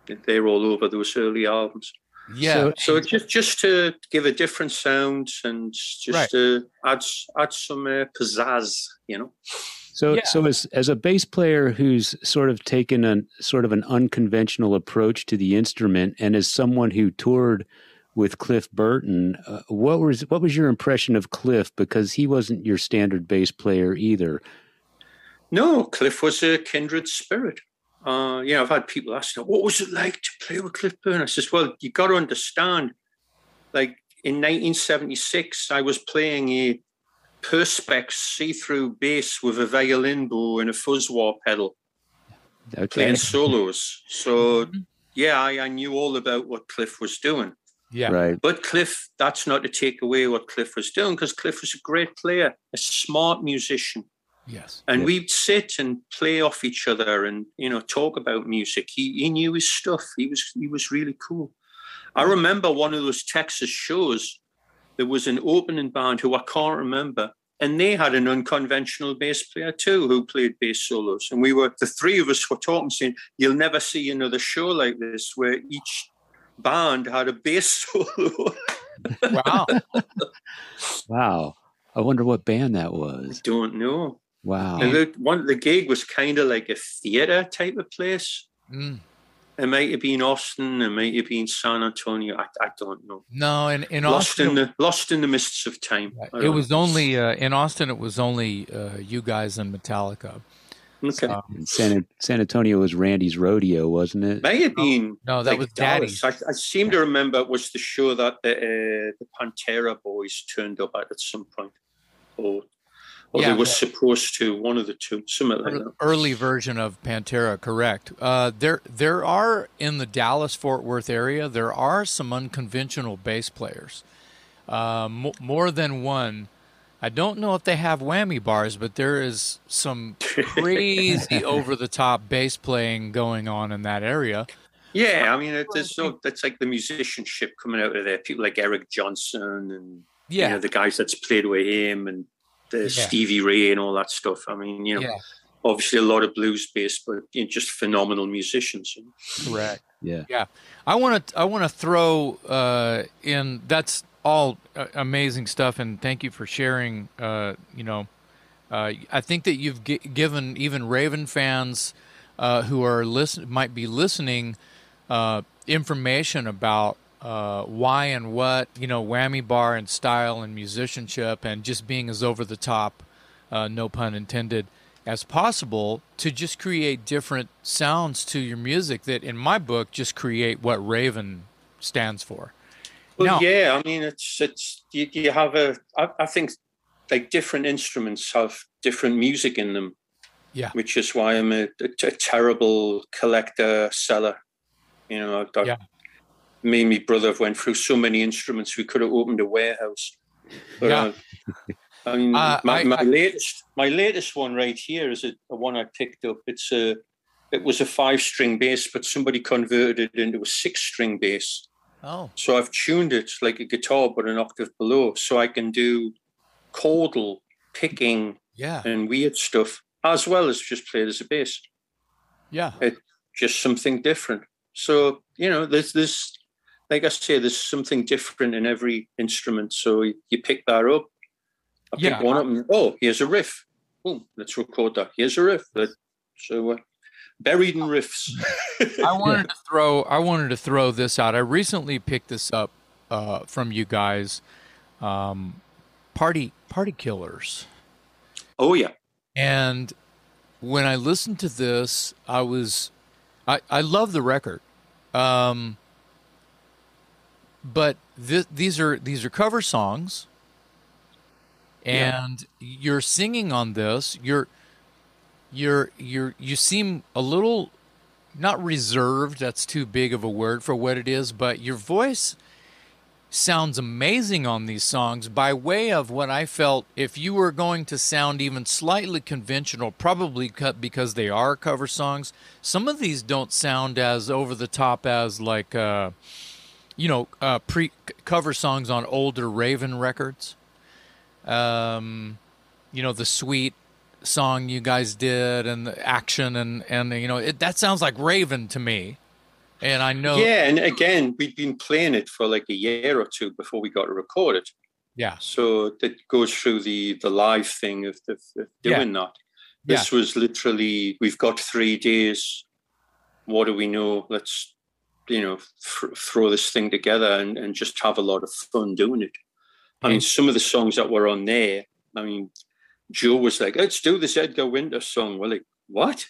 They're all over those early albums. Yeah. So just to give a different sound and just to add some pizzazz, you know. So as a bass player who's sort of taken an unconventional approach to the instrument, and as someone who toured with Cliff Burton, what was your impression of Cliff? Because he wasn't your standard bass player either. No, Cliff was a kindred spirit. I've had people ask, what was it like to play with Cliff Burton? I says, well, you got to understand, like in 1976, I was playing a Perspex see-through bass with a violin bow and a fuzz wah pedal, playing solos. So, I knew all about what Cliff was doing. Yeah, right. But Cliff, that's not to take away what Cliff was doing, because Cliff was a great player, a smart musician. Yes, and we'd sit and play off each other, and talk about music. He knew his stuff. He was really cool. I remember one of those Texas shows. There was an opening band who I can't remember, and they had an unconventional bass player too, who played bass solos. And the three of us were talking, saying, "You'll never see another show like this, where each band had a bass solo." Wow! Wow! I wonder what band that was. I don't know. Wow. And the gig was kind of like a theater type of place. Mm. It might have been Austin. It might have been San Antonio. I don't know. No, in Austin. Lost in the mists of time. Right. It was only, in Austin, it was only you guys and Metallica. Okay. San Antonio was Randy's Rodeo, wasn't it? May have been. No, that was Daddy's. I seem to remember it was the show that the Pantera boys turned up at some point. Or they were supposed to, one of the two, something like that. Early version of Pantera, correct. There are, in the Dallas-Fort Worth area, there are some unconventional bass players. More than one. I don't know if they have whammy bars, but there is some crazy over-the-top bass playing going on in that area. Yeah, I mean, that's like the musicianship coming out of there. People like Eric Johnson and... Yeah, the guys that's played with him and Stevie Ray and all that stuff. I mean, obviously a lot of blues bass, but just phenomenal musicians. Correct. Yeah. Yeah. I want to throw in. That's all amazing stuff, and thank you for sharing. I think that you've given even Raven fans who are might be listening information about. Why and what, whammy bar and style and musicianship and just being as over the top, no pun intended, as possible to just create different sounds to your music that, in my book, just create what Raven stands for. Well, I mean, it's you have I think like different instruments have different music in them. Yeah. Which is why I'm a terrible collector, seller. Me and my brother went through so many instruments, we could have opened a warehouse. But, I mean, my latest one right here is a one I picked up. It was a 5-string bass, but somebody converted it into a 6-string bass. Oh. So I've tuned it like a guitar, but an octave below, so I can do chordal picking and weird stuff, as well as just play it as a bass. Yeah. It's just something different. So, there's... Like I say, there's something different in every instrument. So you pick that up. I pick one up and, here's a riff. Boom, let's record that. Here's a riff. So buried in riffs. I wanted to throw this out. I recently picked this up from you guys. Party Killers. Oh, yeah. And when I listened to this, I love the record. But these are cover songs, and you're singing on this. You seem a little not reserved. That's too big of a word for what it is. But your voice sounds amazing on these songs. By way of what I felt, if you were going to sound even slightly conventional, probably because they are cover songs. Some of these don't sound as over the top as like. Cover songs on older Raven records. The Sweet song you guys did and the action and you know, it, that sounds like Raven to me. And I know. Yeah. And again, we'd been playing it for like a year or two before we got to record it. Yeah. So that goes through the live thing of doing that. This was literally, we've got 3 days. What do we know? Let's, you know, throw this thing together and just have a lot of fun doing it. I mean, some of the songs that were on there, I mean, Joe was like, let's do this Edgar Winter song. We're like, what?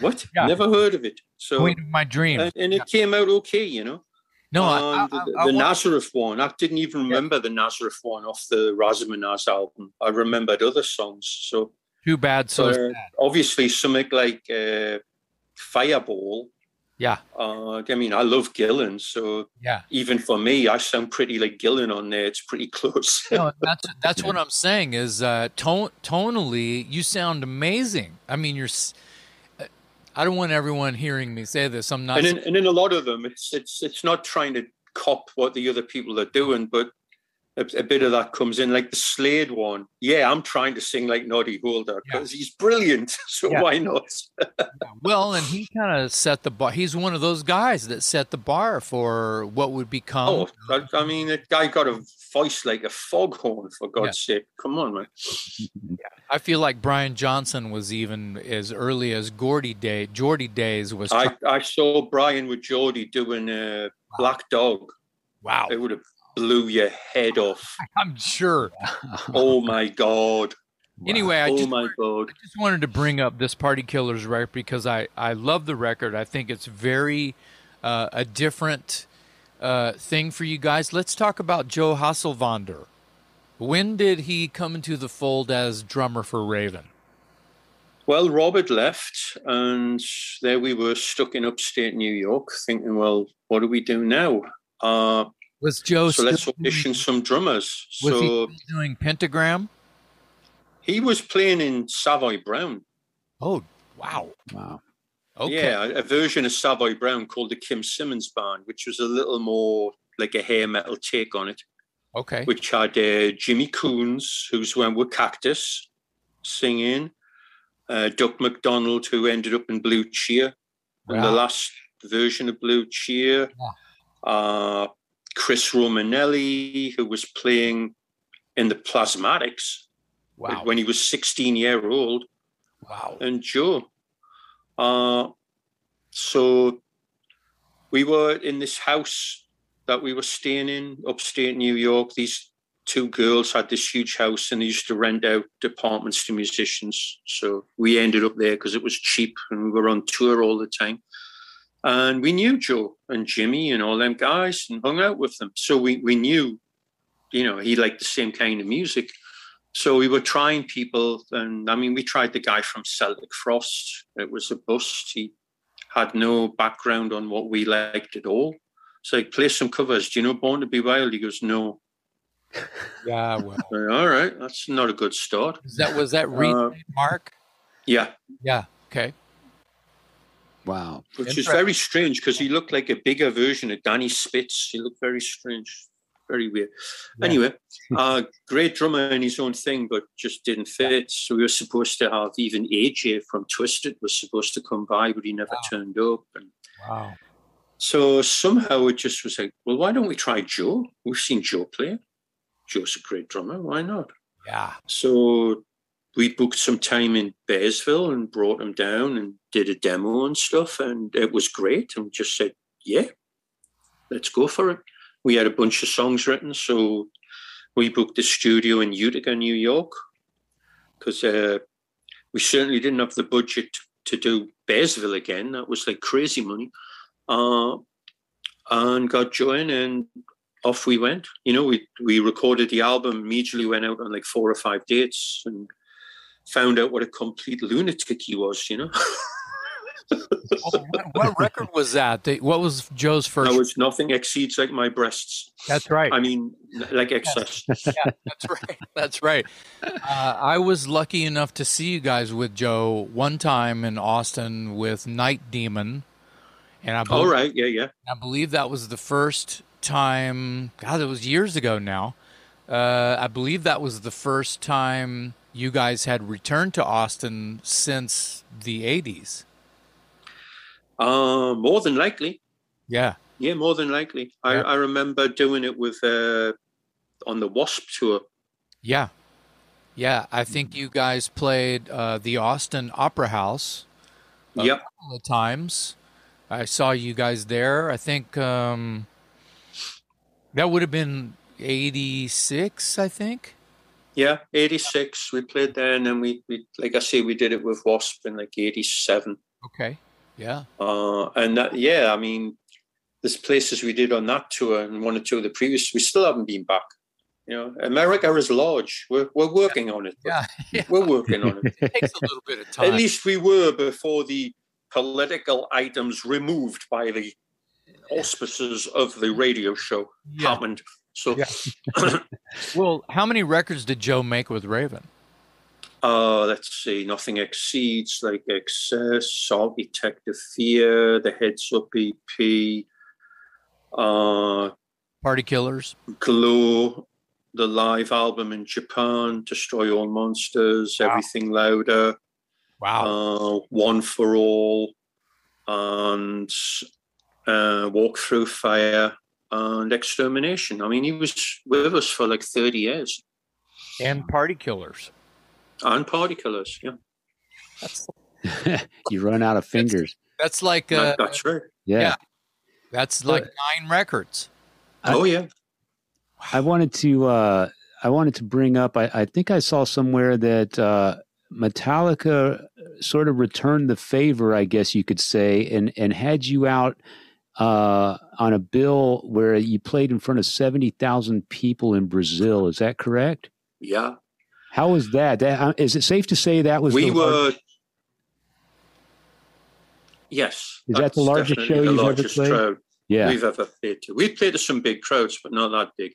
What? Yeah. Never heard of it. So, Queen of My Dream. And it came out okay, you know. No, the Nazareth one. I didn't even remember the Nazareth one off the Razamanaz album. I remembered other songs. So Too Bad, So Sad. Obviously, something like Fireball. Yeah. I mean, I love Gillan, so even for me, I sound pretty like Gillan on there. It's pretty close. No, that's what I'm saying is tonally, you sound amazing. I mean, you're. I don't want everyone hearing me say this. I'm not. And in a lot of them, it's not trying to cop what the other people are doing, but a bit of that comes in, like the Slade one. Yeah, I'm trying to sing like Noddy Holder because he's brilliant. So why not? Well, and he kind of set the bar. He's one of those guys that set the bar for what would become. Oh, I mean, that guy got a voice like a foghorn, for God's sake. Come on, man. I feel like Brian Johnson was even as early as Geordie Days was. I saw Brian with Geordie doing Black Dog. Wow. It would have blew your head off. I'm sure. Oh my God. Anyway, I just wanted to bring up this Party Killers record because I love the record. I think it's very a different thing for you guys. Let's talk about Joe Hasselwander. When did he come into the fold as drummer for Raven? Well, Robert left, and there we were stuck in upstate New York thinking, well, what do we do now? Was Joe so let's audition some drummers. Was he doing Pentagram? He was playing in Savoy Brown. Oh, wow. Wow. Okay. Yeah, a version of Savoy Brown called the Kim Simmons Band, which was a little more like a hair metal take on it. Okay. Which had Jimmy Coons, who's when we're Cactus, singing. Duck McDonald, who ended up in Blue Cheer. Wow. And the last version of Blue Cheer. Yeah. Chris Romanelli, who was playing in the Plasmatics when he was 16-year-old. Wow. And Joe. So we were in this house that we were staying in, upstate New York. These two girls had this huge house, and they used to rent out apartments to musicians. So we ended up there because it was cheap, and we were on tour all the time. And we knew Joe and Jimmy and all them guys and hung out with them. So we knew, you know, he liked the same kind of music. So we were trying people. And, I mean, we tried the guy from Celtic Frost. It was a bust. He had no background on what we liked at all. It's like, play some covers. Do you know Born to Be Wild? He goes, no. Yeah, well. All right. That's not a good start. Was that Reed Mark? Yeah. Yeah. Okay. Wow. Which is very strange because he looked like a bigger version of Danny Spitz. He looked very strange, very weird. Yeah. Anyway, great drummer in his own thing, but just didn't fit. So we were supposed to have even AJ from Twisted was supposed to come by, but he never turned up. And wow. So somehow it just was like, well, why don't we try Joe? We've seen Joe play. Joe's a great drummer. Why not? Yeah. So we booked some time in Bearsville and brought him down and did a demo and stuff. And it was great. And just said, yeah, let's go for it. We had a bunch of songs written. So we booked a studio in Utica, New York, because we certainly didn't have the budget to do Bearsville again. That was like crazy money. And got Joe in and off we went. You know, we recorded the album, immediately went out on like 4 or 5 dates and found out what a complete lunatic he was, you know. What record was that? What was Joe's first? That was Nothing Exceeds Like My Breasts. That's right. I mean, like excess. Yeah, that's right. That's right. I was lucky enough to see you guys with Joe one time in Austin with Night Demon. And I believe, all right, yeah. I believe that was the first time. God, it was years ago now. I believe that was the first time you guys had returned to Austin since the 80s. More than likely. Yeah. Yeah, more than likely. Yeah. I remember doing it with on the Wasp tour. Yeah. Yeah, I think you guys played the Austin Opera House a couple of times. I saw you guys there. I think that would have been 86, I think. Yeah, 86. We played there, and then we like I say, we did it with Wasp in like 87. Okay, yeah. And that, yeah, I mean, there's places we did on that tour and one or two of the previous, we still haven't been back. You know, America is large. We're working on it. Yeah, yeah. We're working on it. It takes a little bit of time. At least we were before the political items removed by the auspices of the radio show happened. So, yeah. Well, how many records did Joe make with Raven? Let's see. Nothing Exceeds, like Excess, Architect of Fear, the Heads Up EP, Party Killers, Glow, the live album in Japan, Destroy All Monsters, Everything Louder, One for All, and Walk Through Fire, and Extermination. I mean, he was with us for like 30 years. And Party Killers. And Party Killers, yeah. That's... You run out of fingers. That's like... that's right. Yeah. That's like 9 records. Yeah. I wanted to bring up, I think I saw somewhere that Metallica sort of returned the favor, I guess you could say, and had you out on a bill where you played in front of 70,000 people in Brazil. Is that correct? Yeah. How was that? Is it safe to say that was Yes. Is that the largest show you've ever played? We've ever played to. We played to some big crowds, but not that big.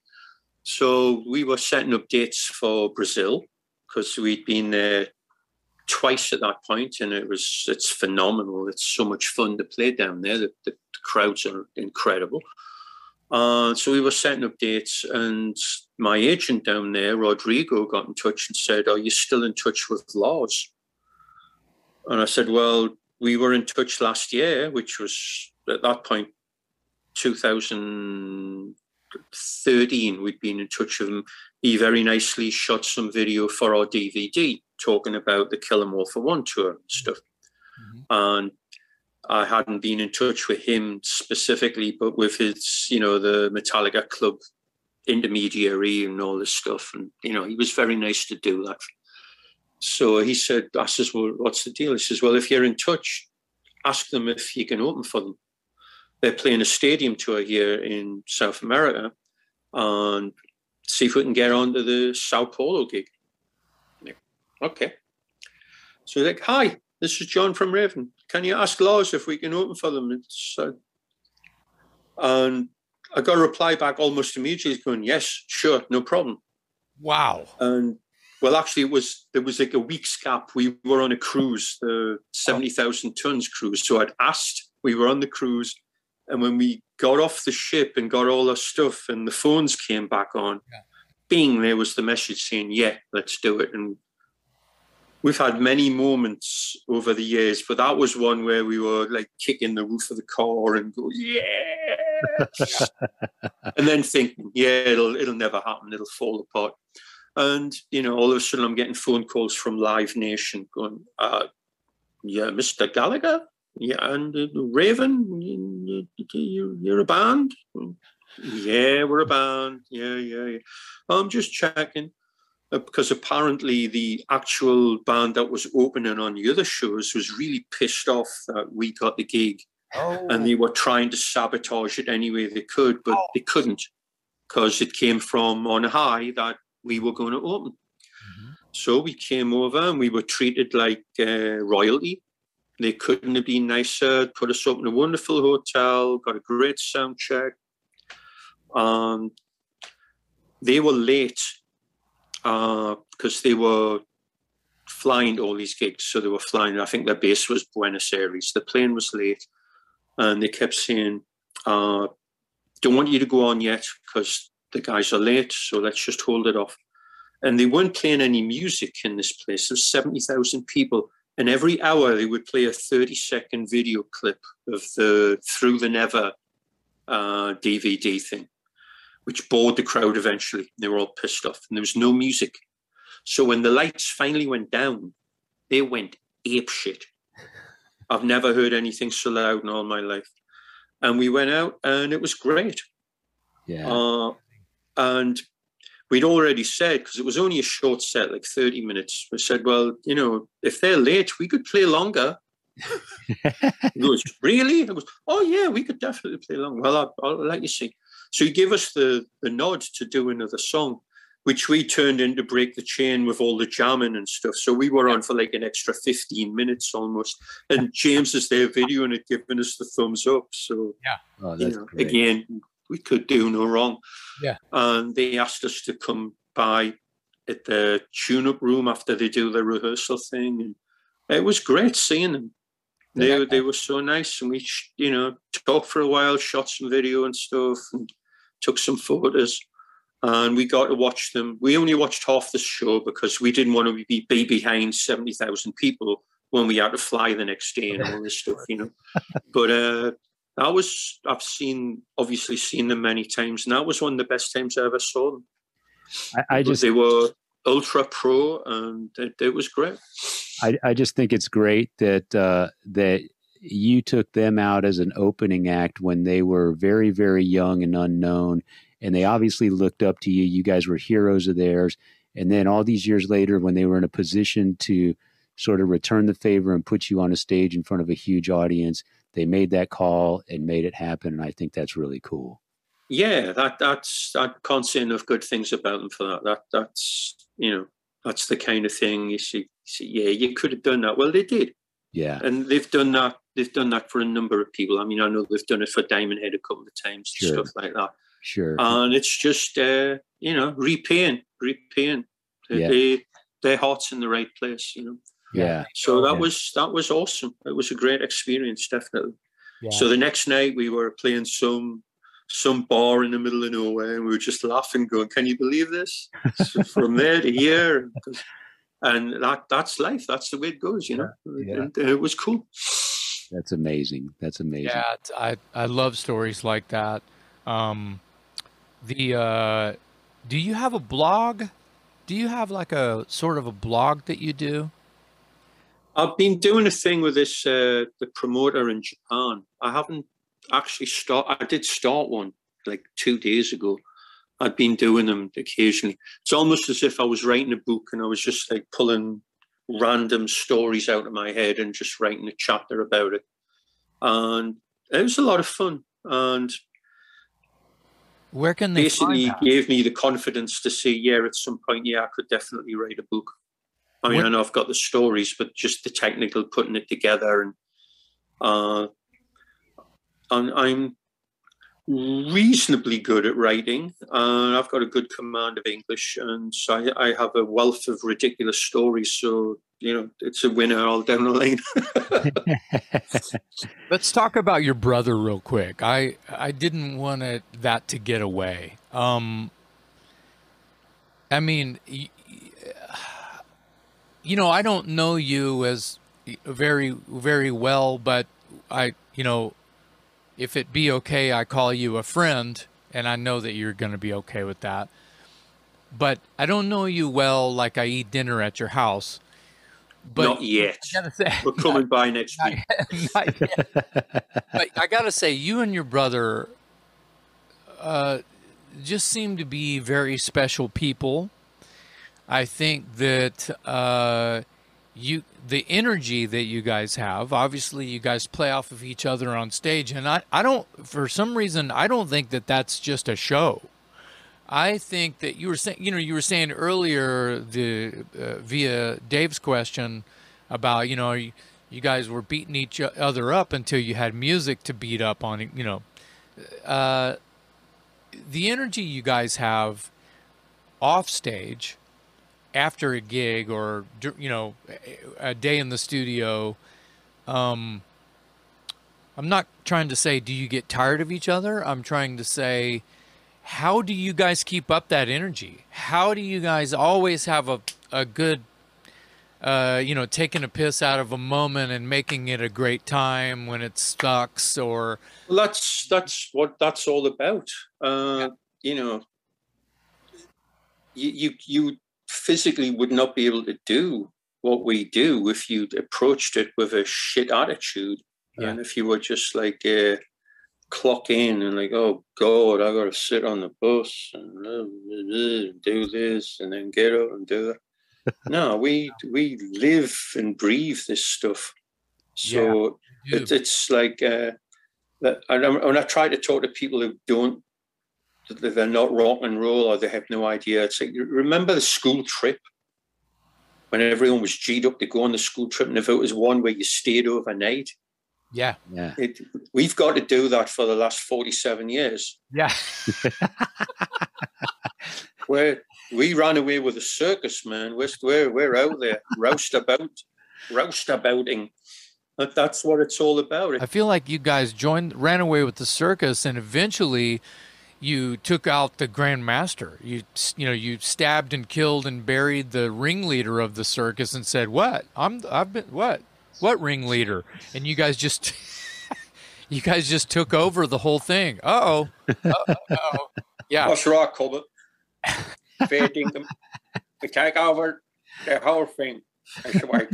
So we were setting up dates for Brazil because we'd been there twice at that point, and it's phenomenal. It's so much fun to play down there. The crowds are incredible. So we were setting up dates, and my agent down there, Rodrigo, got in touch and said, "Are you still in touch with Lars?" And I said, "Well, we were in touch last year," which was at that point 2013, we'd been in touch with him. He very nicely shot some video for our DVD talking about the Kill 'Em All for One tour and stuff. Mm-hmm. And I hadn't been in touch with him specifically, but with his, you know, the Metallica Club intermediary and all this stuff. And, you know, he was very nice to do that. So he said, I says, "Well, what's the deal?" He says, "Well, if you're in touch, ask them if you can open for them. They're playing a stadium tour here in South America, and see if we can get onto the Sao Paulo gig." Like, okay. So like, "Hi, this is John from Raven. Can you ask Lars if we can open for them?" And I got a reply back almost immediately going, "Yes, sure, no problem." Wow. And well, actually, there was like a week's gap. We were on a cruise, the 70,000 tons cruise. So I'd asked. We were on the cruise. And when we got off the ship and got all our stuff and the phones came back on, bing, there was the message saying, "Yeah, let's do it." And we've had many moments over the years, but that was one where we were like kicking the roof of the car and go, "Yeah," and then thinking, "Yeah, it'll never happen. It'll fall apart." And, you know, all of a sudden I'm getting phone calls from Live Nation going, "Yeah, Mr. Gallagher? Yeah, and Raven, you're a band?" "Yeah, we're a band. Yeah. I'm just checking." Because apparently the actual band that was opening on the other shows was really pissed off that we got the gig. Oh. And they were trying to sabotage it any way they could, but they couldn't because it came from on high that we were going to open. Mm-hmm. So we came over and we were treated like royalty. They couldn't have been nicer, put us up in a wonderful hotel, got a great sound check. They were late because they were flying to all these gigs. So they were flying. I think their base was Buenos Aires. The plane was late. And they kept saying, "Don't want you to go on yet because the guys are late. So let's just hold it off." And they weren't playing any music in this place. There was 70,000 people. And every hour they would play a 30-second video clip of the Through the Never DVD thing, which bored the crowd eventually. They were all pissed off. And there was no music. So when the lights finally went down, they went apeshit. I've never heard anything so loud in all my life. And we went out and it was great. Yeah. And we'd already said, because it was only a short set, like 30 minutes, we said, well, you know, if they're late, we could play longer. He goes, really? I goes, oh, yeah, we could definitely play longer. Well, I'll let you see. So he gave us the nod to do another song, which we turned into Break the Chain with all the jamming and stuff. So we were on for like an extra 15 minutes almost. And James is there videoing it, giving us the thumbs up. So, yeah, oh, that's great. Again, we could do no wrong. Yeah. And they asked us to come by at the tune-up room after they do the rehearsal thing. And it was great seeing them. They were so nice. And we, you know, talked for a while, shot some video and stuff, and took some photos. And we got to watch them. We only watched half the show because we didn't want to be behind 70,000 people when we had to fly the next day and all this stuff, you know. But, I've obviously seen them many times, and that was one of the best times I ever saw them. They were ultra pro, and it was great. I just think it's great that you took them out as an opening act when they were very, very young and unknown, and they obviously looked up to you. You guys were heroes of theirs, and then all these years later, when they were in a position to sort of return the favor and put you on a stage in front of a huge audience, they made that call and made it happen, and I think that's really cool. Yeah, I can't say enough good things about them for that. That's the kind of thing you see. Yeah, you could have done that. Well, they did. Yeah, and they've done that. They've done that for a number of people. I mean, I know they've done it for Diamond Head a couple of times, sure, and stuff like that. Sure. And it's just repaying. Yeah. Their heart's in the right place, you know. Yeah. So that was awesome. It was a great experience, definitely. Yeah. So the next night we were playing some bar in the middle of nowhere, and we were just laughing, going, "Can you believe this?" So from there to here, and that's life. That's the way it goes, you know. Yeah. And it was cool. That's amazing. Yeah, I love stories like that. Do you have a blog? Do you have like a sort of a blog that you do? I've been doing a thing with this, the promoter in Japan. I haven't actually started. I did start one like 2 days ago. I'd been doing them occasionally. It's almost as if I was writing a book and I was just like pulling random stories out of my head and just writing a chapter about it. And it was a lot of fun. And where can they basically find that? Gave me the confidence to say, yeah, at some point, yeah, I could definitely write a book. I mean, I know I've got the stories, but just the technical putting it together, and I'm reasonably good at writing. I've got a good command of English, and so I have a wealth of ridiculous stories. So, you know, it's a winner all down the lane. Let's talk about your brother real quick. I didn't want that to get away. I mean. You know, I don't know you as very, very well, but if it be okay, I call you a friend, and I know that you're going to be okay with that. But I don't know you well, like I eat dinner at your house. But not yet. We're coming by next week. Not yet. But I got to say, you and your brother just seem to be very special people. I think that the energy that you guys have, obviously you guys play off of each other on stage. And I don't think that that's just a show. I think that you were saying earlier via Dave's question about, you know, you guys were beating each other up until you had music to beat up on, you know. The energy you guys have off stage, after a gig or, you know, a day in the studio, I'm not trying to say, do you get tired of each other? I'm trying to say, How do you guys keep up that energy? How do you guys always have a good, taking a piss out of a moment and making it a great time when it sucks? Or well, that's what that's all about. You physically would not be able to do what we do if you approached it with a shit attitude. Yeah. And if you were just like clock in and like, oh God, I got to sit on the bus and do this and then get up and do that. No, we live and breathe this stuff. So yeah, it's like that. And I try to talk to people who don't, that they're not rock and roll or they have no idea. It's like, remember the school trip when everyone was G'd up to go on the school trip, and if it was one where you stayed overnight? Yeah. Yeah. We've got to do that for the last 47 years. Yeah. Where we ran away with a circus, man. We're out there roustabouting. That's what it's all about. I feel like you guys ran away with the circus, and eventually you took out the Grand Master. You stabbed and killed and buried the ringleader of the circus, and said, "What? What ringleader?" And you guys just took over the whole thing. Uh-oh. Yeah. That's right, Colbert. We take over the whole thing. Thank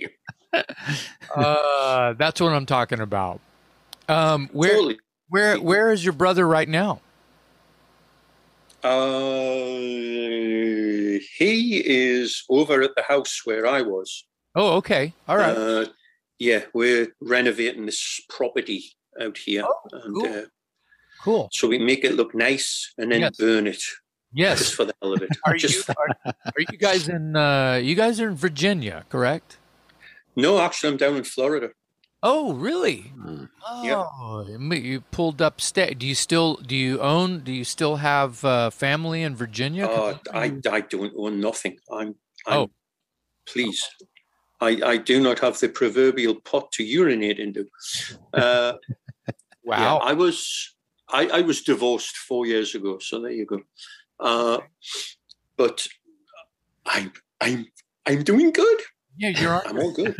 you. That's what I'm talking about. Where is your brother right now? He is over at the house where I was. Oh, okay. All right. We're renovating this property out here. Oh, cool. Cool. So we make it look nice and then burn it. Yes. Just for the hell of it. Are you guys in? You guys are in Virginia, correct? No, actually, I'm down in Florida. Oh, really? Oh, yep. You pulled up state. Do you still have family in Virginia? I don't own nothing. Please. I do not have the proverbial pot to urinate into. Wow. Yeah, I was divorced 4 years ago, so there you go. But I'm doing good. Yeah, I'm all good.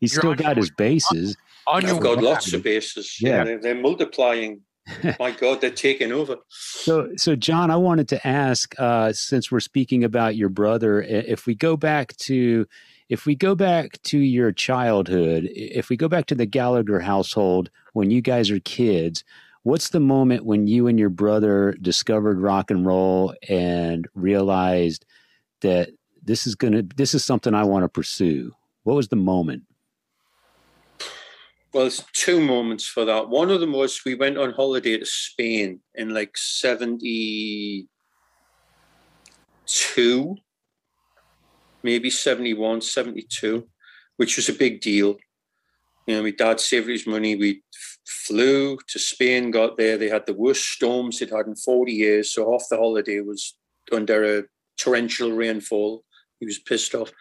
He's still got his bases. I've got lots of bases. Yeah. They're multiplying. My God, they're taking over. So John, I wanted to ask, since we're speaking about your brother, if we go back to your childhood, if we go back to the Gallagher household when you guys are kids, what's the moment when you and your brother discovered rock and roll and realized that this is something I want to pursue? What was the moment? Well, it's two moments for that. One of them was we went on holiday to Spain in like 72, maybe 71, 72, which was a big deal. You know, my dad saved his money. We flew to Spain, got there. They had the worst storms they'd had in 40 years. So half the holiday was under a torrential rainfall. He was pissed off.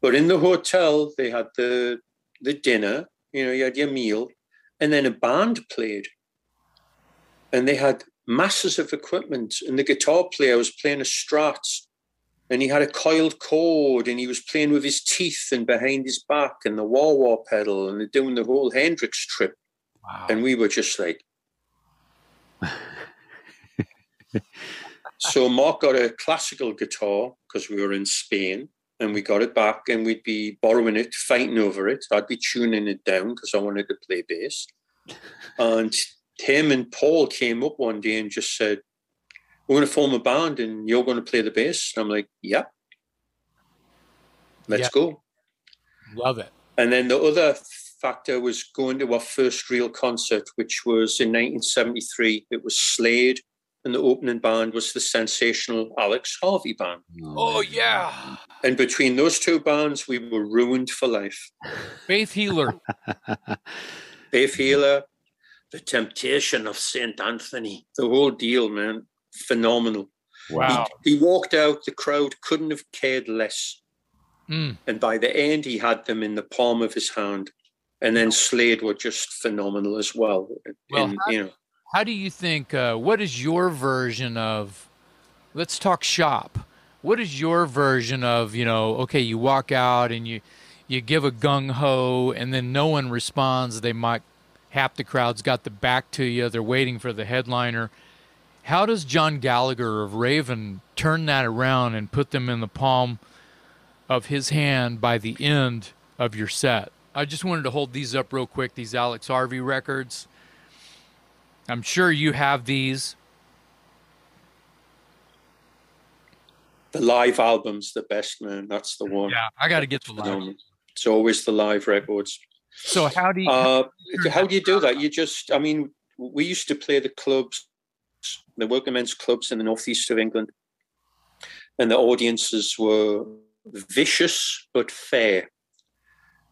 But in the hotel, they had the dinner. You know, you had your meal, and then a band played. And they had masses of equipment. And the guitar player was playing a Strat, and he had a coiled cord, and he was playing with his teeth and behind his back and the wah-wah pedal, and they're doing the whole Hendrix trip. Wow. And we were just like... So Mark got a classical guitar because we were in Spain. And we got it back, and we'd be borrowing it, fighting over it. I'd be tuning it down because I wanted to play bass. And Tim and Paul came up one day and just said, "We're going to form a band, and you're going to play the bass." And I'm like, "Yeah, let's go." Love it. And then the other factor was going to our first real concert, which was in 1973. It was Slade. And the opening band was the sensational Alex Harvey Band. Oh, yeah. And between those two bands, we were ruined for life. Faith Healer, The Temptation of St. Anthony. The whole deal, man. Phenomenal. Wow. He walked out. The crowd couldn't have cared less. Mm. And by the end, he had them in the palm of his hand. And then Slade were just phenomenal as well. How do you think, what is your version of, let's talk shop. What is your version of, you know, okay, you walk out and you give a gung-ho and then no one responds. They might, half the crowd's got the back to you. They're waiting for the headliner. How does John Gallagher of Raven turn that around and put them in the palm of his hand by the end of your set? I just wanted to hold these up real quick, these Alex Harvey records. I'm sure you have these. The live album's the best, man. That's the one. Yeah, I got to get to live. It's always the live records. So how do you do that? You just, I mean, we used to play the clubs, the working men's clubs in the northeast of England, and the audiences were vicious but fair.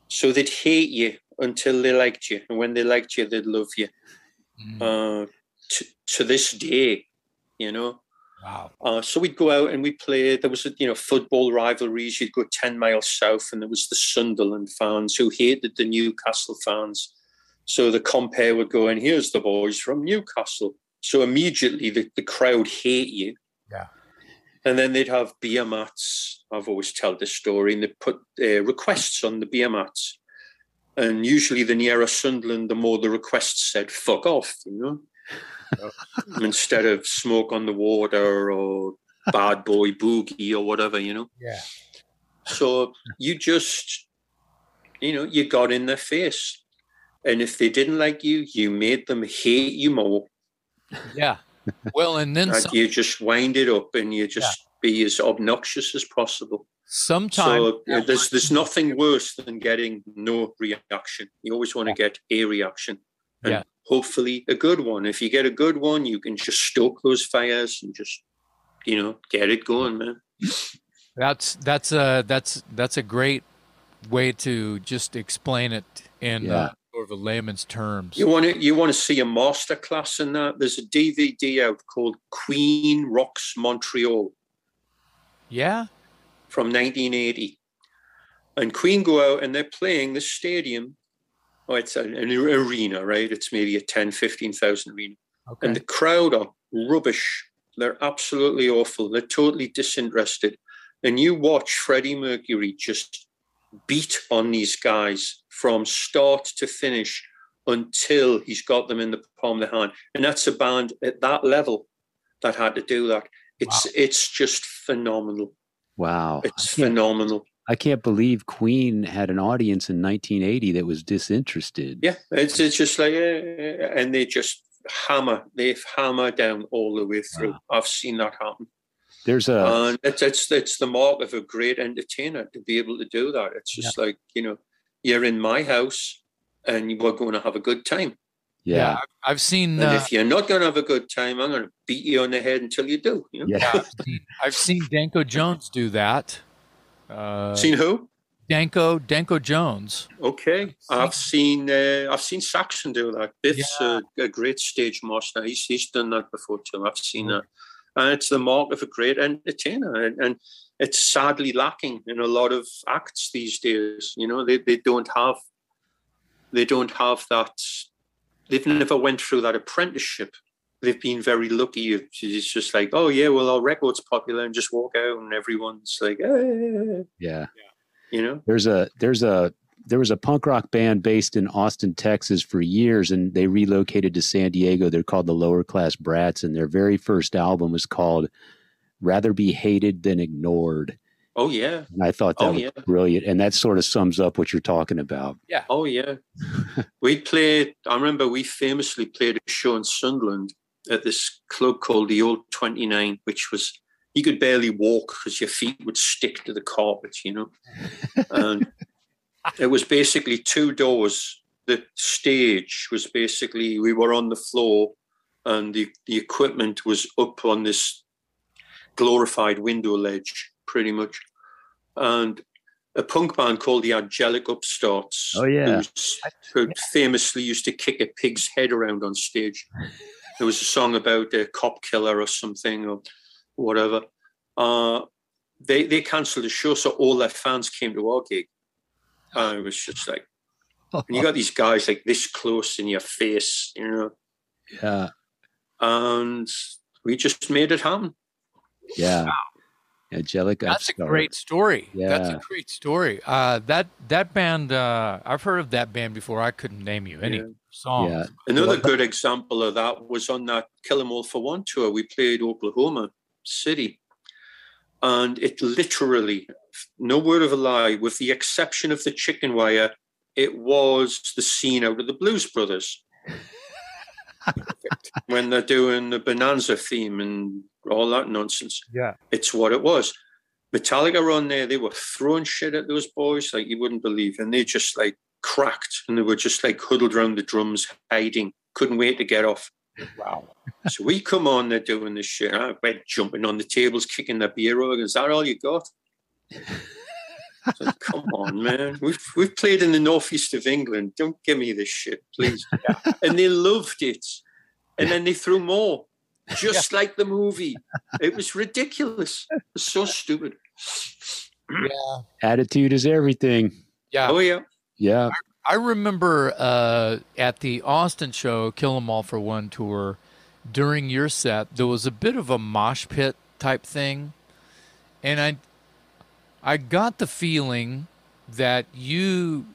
So they'd hate you until they liked you, and when they liked you, they'd love you. To this day, you know. Wow. So we'd go out and we played. There was, football rivalries. You'd go 10 miles south, and there was the Sunderland fans who hated the Newcastle fans. So the compere would go, and here's the boys from Newcastle. So immediately the crowd hate you. Yeah. And then they'd have beer mats. I've always told this story, and they put requests on the beer mats. And usually the nearer Sunderland, the more the requests said, fuck off, you know. Instead of smoke on the water or bad boy boogie or whatever, you know. Yeah. So you just, you got in their face, and if they didn't like you, you made them hate you more. Yeah. Well, and then you just wind it up, and you just be as obnoxious as possible. Sometimes there's nothing worse than getting no reaction. You always want to get a reaction. And hopefully a good one. If you get a good one, you can just stoke those fires and just, get it going, man. That's a great way to just explain it in sort of a layman's terms. You want to see a masterclass in that? There's a DVD out called Queen Rocks Montreal. Yeah. From 1980. And Queen go out and they're playing this stadium. Oh, it's an arena, right? It's maybe a 10,000, 15,000 arena. Okay. And the crowd are rubbish. They're absolutely awful. They're totally disinterested. And you watch Freddie Mercury just beat on these guys from start to finish until he's got them in the palm of the hand. And that's a band at that level that had to do that. It's just phenomenal. Wow. It's phenomenal. I can't believe Queen had an audience in 1980 that was disinterested. Yeah, it's just like, and they just hammer. They hammer down all the way through. Wow. I've seen that happen. There's a... it's the mark of a great entertainer to be able to do that. It's just like, you're in my house and you're going to have a good time. Yeah, I've seen. And if you're not going to have a good time, I'm going to beat you on the head until you do. You know? Yeah, I've seen Danko Jones do that. Seen who? Danko Jones. Okay, I've seen Saxon do that. Biff's a great stage master. He's done that before too. I've seen that, and it's the mark of a great entertainer, and it's sadly lacking in a lot of acts these days. They don't have that. They've never went through that apprenticeship. They've been very lucky. It's just like, oh, yeah, well, our record's popular, and just walk out and everyone's like, eh. Yeah. There was a punk rock band based in Austin, Texas for years, and they relocated to San Diego. They're called the Lower Class Brats, and their very first album was called Rather Be Hated Than Ignored. Oh, yeah. And I thought that was brilliant. And that sort of sums up what you're talking about. Yeah. Oh, yeah. we famously played a show in Sunderland at this club called the Old 29, which was, you could barely walk because your feet would stick to the carpet, And it was basically two doors. The stage was basically, we were on the floor and the equipment was up on this glorified window ledge, pretty much. And a punk band called the Angelic Upstarts, who famously used to kick a pig's head around on stage. There was a song about a cop killer or something or whatever. They cancelled the show, so all their fans came to our gig. And it was just like, and you got these guys like this close in your face, Yeah. and we just made it happen. Yeah. Wow. Angelica. That's a great story. Yeah. That's a great story. That band, I've heard of that band before. I couldn't name you any songs. Yeah. Another good example of that was on that Kill 'Em All for One tour. We played Oklahoma City. And it literally, no word of a lie, with the exception of the chicken wire, it was the scene out of the Blues Brothers. When they're doing the Bonanza theme and all that nonsense. Yeah. It's what it was. Metallica were on there. They were throwing shit at those boys like you wouldn't believe. And they just like cracked and they were just like huddled around the drums, hiding. Couldn't wait to get off. Wow. So we come on, they're doing this shit. I went jumping on the tables, kicking their beer over. Is that all you got? Like, come on, man. We've played in the northeast of England. Don't give me this shit, please. Yeah. And they loved it. And then they threw more, just like the movie. It was ridiculous. It was so stupid. Yeah. Attitude is everything. Yeah. Oh, yeah. Yeah. I remember at the Austin show, Kill 'Em All for One tour, during your set, there was a bit of a mosh pit type thing. And I got the feeling that you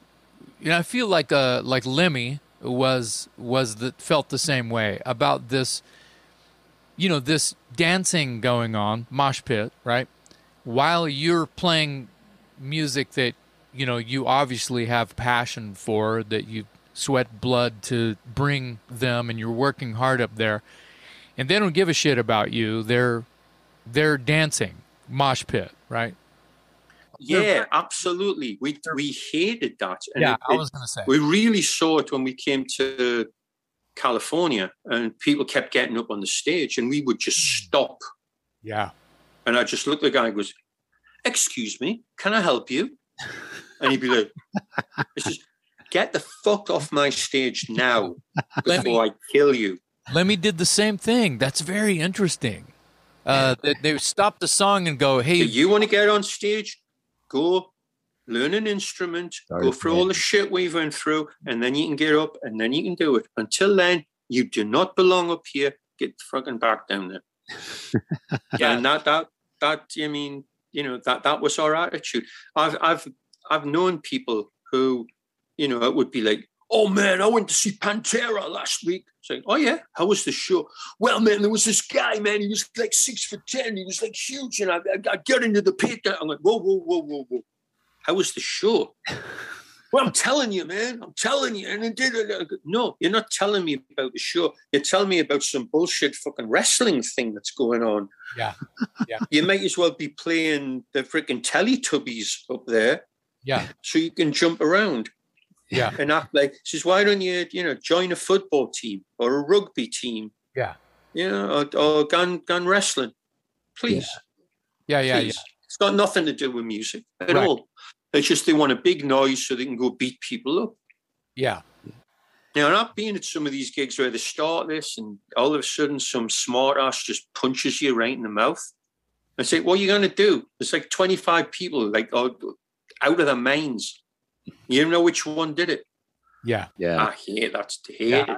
know, I feel like Lemmy felt the same way about this, you know, this dancing going on, mosh pit, right? While you're playing music that, you know, you obviously have passion for, that you sweat blood to bring them, and you're working hard up there, and they don't give a shit about you. They're dancing, mosh pit, right? Yeah, absolutely. We hated that. And yeah, I was going to say. We really saw it when we came to California and people kept getting up on the stage and we would just stop. Yeah. And I just looked at the guy and goes, "Excuse me, can I help you?" And he'd be like, "It's just, get the fuck off my stage now before I kill you." Lemmy did the same thing. That's very interesting. They stop the song and go, "Hey. Do you want to get on stage? Go learn an instrument, go through all the shit we went through, and then you can get up and then you can do it. Until then, you do not belong up here. Get the fucking back down there." Yeah, and that I mean, you know, that was our attitude. I've known people who, you know, it would be like, "Oh man, I went to see Pantera last week." It's like, "Oh yeah, how was the show?" "Well, man, there was this guy, man. He was like 6'10". He was like huge, and I got into the pit. I'm like, whoa. How was the show? "Well, I'm telling you, man. I'm telling you." And I did it. No, you're not telling me about the show. You're telling me about some bullshit fucking wrestling thing that's going on. Yeah. You might as well be playing the freaking Teletubbies up there. Yeah. So you can jump around. Yeah, and act like, says, "Why don't you, you know, join a football team or a rugby team?" Yeah, you know, or gun wrestling, please. Yeah. It's got nothing to do with music at all. It's just they want a big noise so they can go beat people up. Yeah. Now, I've been at some of these gigs where they start this, and all of a sudden, some smart ass just punches you right in the mouth, and say, "What are you going to do?" It's like 25 people, like out of their minds. You know which one did it? Yeah. I hate that. Hate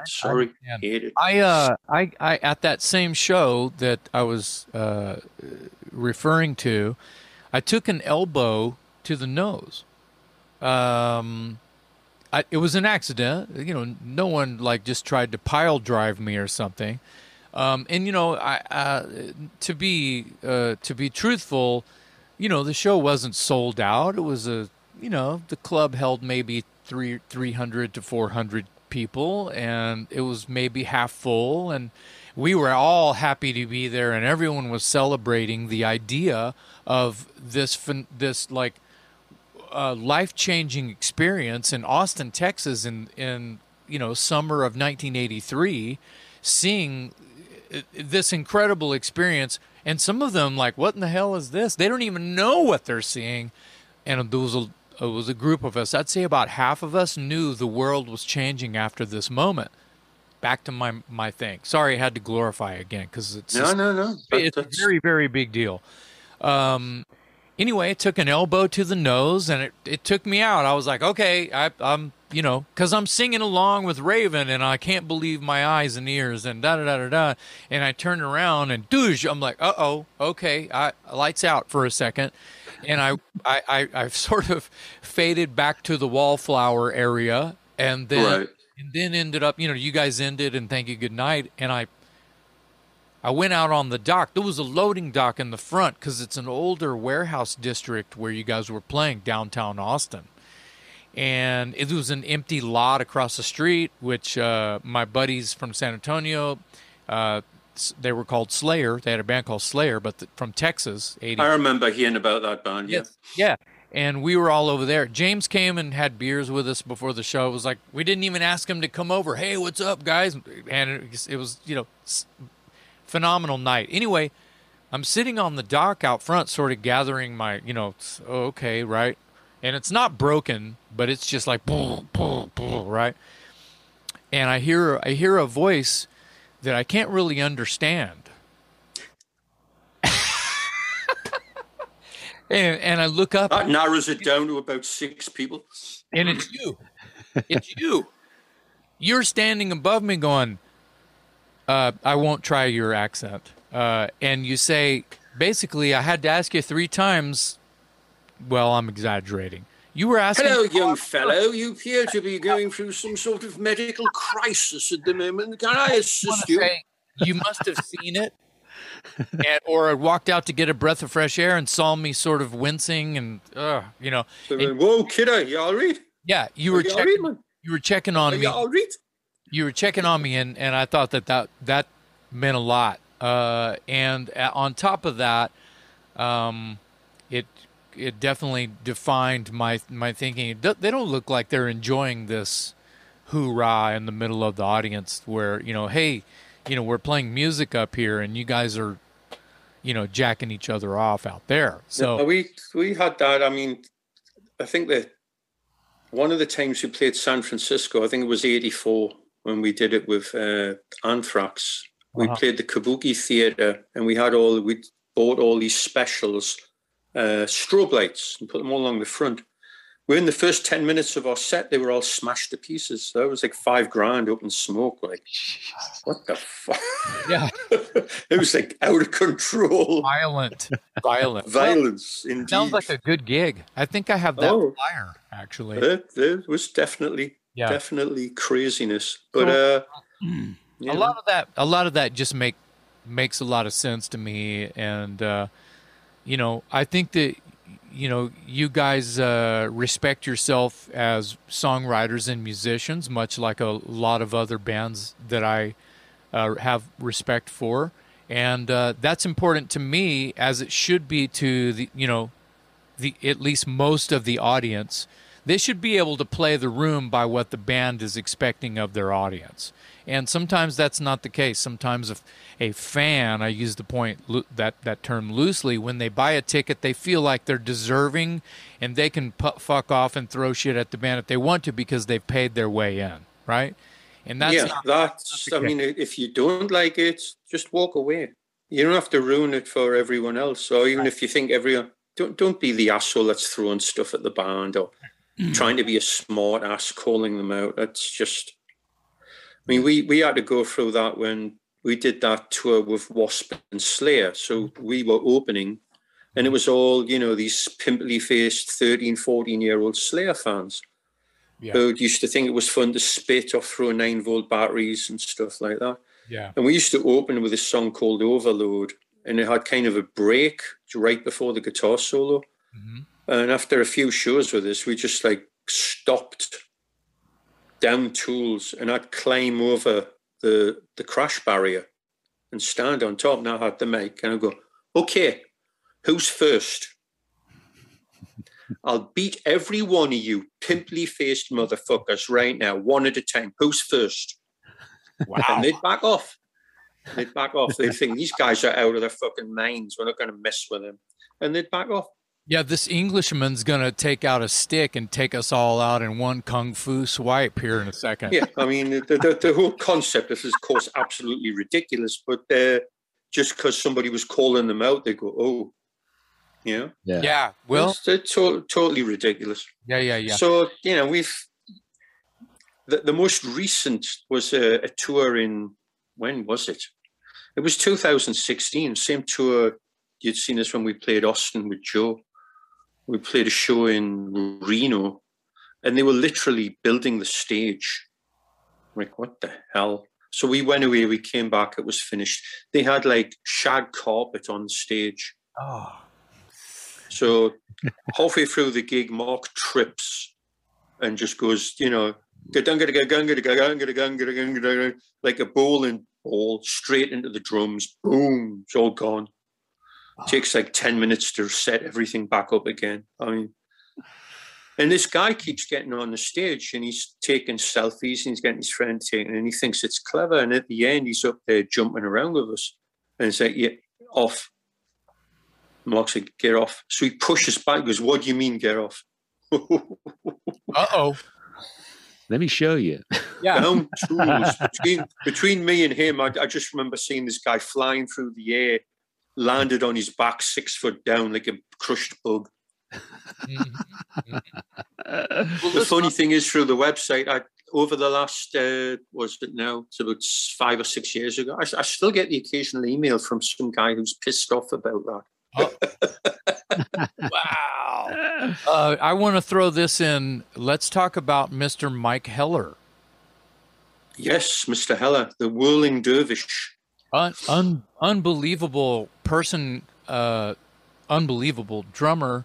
it. I at that same show that I was referring to, I took an elbow to the nose. It was an accident. You know, no one like just tried to pile drive me or something. And you know, to be truthful, you know, the show wasn't sold out. It was a You know, the club held maybe 300 to 400 people, and it was maybe half full, and we were all happy to be there, and everyone was celebrating the idea of this like life-changing experience in Austin, Texas, in you know, summer of 1983, seeing this incredible experience, and some of them like, "What in the hell is this?" They don't even know what they're seeing, and there was it was a group of us. I'd say about half of us knew the world was changing after this moment. Back to my thing. Sorry, I had to glorify again because it's no. It's a very, very big deal. Anyway, it took an elbow to the nose and it took me out. I was like, okay, I'm you know, because I'm singing along with Raven and I can't believe my eyes and ears and da-da-da-da-da. And I turn around and doosh, I'm like, uh-oh, okay, lights out for a second. And I've sort of faded back to the wallflower area and then right. and then ended up, you know, you guys ended and thank you, good night. And I went out on the dock. There was a loading dock in the front because it's an older warehouse district where you guys were playing downtown Austin. And it was an empty lot across the street, which my buddies from San Antonio, they were called Slayer. They had a band called Slayer, but from Texas. 80. I remember hearing about that band, yeah. Yeah, and we were all over there. James came and had beers with us before the show. It was like, we didn't even ask him to come over. Hey, what's up, guys? And it was, you know... phenomenal night. Anyway, I'm sitting on the dock out front, sort of gathering my, you know, okay, right? And it's not broken, but it's just like, boom, boom, boom, right? And I hear a voice that I can't really understand. and I look up. That narrows it down to about six people. And it's you. It's you. You're standing above me going, I won't try your accent. And you say, basically, I had to ask you three times. Well, I'm exaggerating. You were asking... Hello, young fellow. You appear to be going through some sort of medical crisis at the moment. Can I assist you? You must have seen it. Or I walked out to get a breath of fresh air and saw me sort of wincing and, you know. So and, whoa, kiddo, you all right? Yeah, you were checking on me. You all right? You were checking on me, and I thought that meant a lot. And on top of that, it definitely defined my thinking. They don't look like they're enjoying this hoorah in the middle of the audience where, you know, hey, you know, we're playing music up here, and you guys are, you know, jacking each other off out there. So we had that. I mean, I think that one of the times we played San Francisco, I think it was 84, when we did it with Anthrax. We played the Kabuki Theatre, and we bought all these specials, strobe lights, and put them all along the front. Within the first 10 minutes of our set, they were all smashed to pieces. So that was like $5,000 up in smoke. Like, what the fuck? Yeah. It was like out of control. Violent. Violence, well, indeed. Sounds like a good gig. I think I have that flyer, actually. There was definitely craziness. But a lot of that just makes a lot of sense to me. And, you know, I think that, you know, you guys respect yourself as songwriters and musicians, much like a lot of other bands that I have respect for. And that's important to me, as it should be to the, you know, the at least most of the audience. They should be able to play the room by what the band is expecting of their audience. And sometimes that's not the case. Sometimes if a fan, I use the point that term loosely, when they buy a ticket, they feel like they're deserving and they can fuck off and throw shit at the band if they want to because they've paid their way in, right? And that's I mean, if you don't like it, just walk away. You don't have to ruin it for everyone else. Or even if you think everyone, don't be the asshole that's throwing stuff at the band or trying to be a smart ass, calling them out. That's just, I mean, we had to go through that when we did that tour with Wasp and Slayer. So we were opening, and it was all, you know, these pimply faced 13, 14-year-old Slayer fans who used to think it was fun to spit or throw 9-volt batteries and stuff like that. Yeah. And we used to open with a song called Overload, and it had kind of a break right before the guitar solo. Mm-hmm. And after a few shows with us, we just like stopped down tools, and I'd climb over the crash barrier and stand on top. And I had the mic, and I'd go, okay, who's first? I'll beat every one of you pimply faced motherfuckers right now, one at a time. Who's first? Wow. And they'd back off. They'd think these guys are out of their fucking minds. We're not going to mess with them. And they'd back off. Yeah, this Englishman's going to take out a stick and take us all out in one kung fu swipe here in a second. Yeah, I mean, the whole concept is, of course, absolutely ridiculous, but just because somebody was calling them out, they go, oh, you know? Yeah, well. It's totally ridiculous. Yeah. So, you know, The most recent was a tour in, when was it? It was 2016, same tour you'd seen us when we played Austin with Joe. We played a show in Reno, and they were literally building the stage. Like, what the hell? So we went away, we came back, it was finished. They had like shag carpet on stage. Oh. So halfway through the gig, Mark trips and just goes, you know, like a bowling ball straight into the drums. Boom, it's all gone. Wow. Takes like 10 minutes to set everything back up again. I mean, and this guy keeps getting on the stage and he's taking selfies and he's getting his friend taken and he thinks it's clever. And at the end, he's up there jumping around with us. And it's like, yeah, off. Mark's like, get off. So he pushes back and goes, what do you mean, get off? Uh-oh. Let me show you. Yeah. Down tools. Between me and him, I just remember seeing this guy flying through the air, landed on his back 6 foot down like a crushed bug. The funny thing is, through the website, over the last, was it now? It's about 5 or 6 years ago. I still get the occasional email from some guy who's pissed off about that. Oh. Wow. I want to throw this in. Let's talk about Mr. Mike Heller. Yes, Mr. Heller, the whirling dervish. Unbelievable person, unbelievable drummer.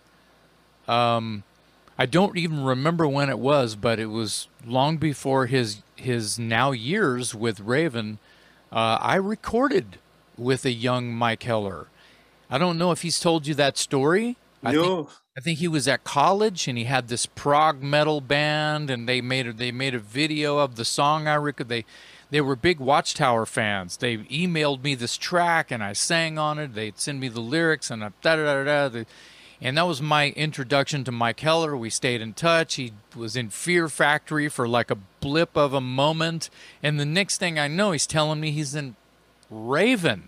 I don't even remember when it was, but it was long before his now years with Raven. I recorded with a young Mike Heller. I don't know if he's told you that story. I think he was at college and he had this prog metal band, and they made a video of the song I recorded. They were big Watchtower fans. They emailed me this track and I sang on it. They'd send me the lyrics and and that was my introduction to Mike Heller. We stayed in touch. He was in Fear Factory for like a blip of a moment, and the next thing I know, he's telling me he's in Raven.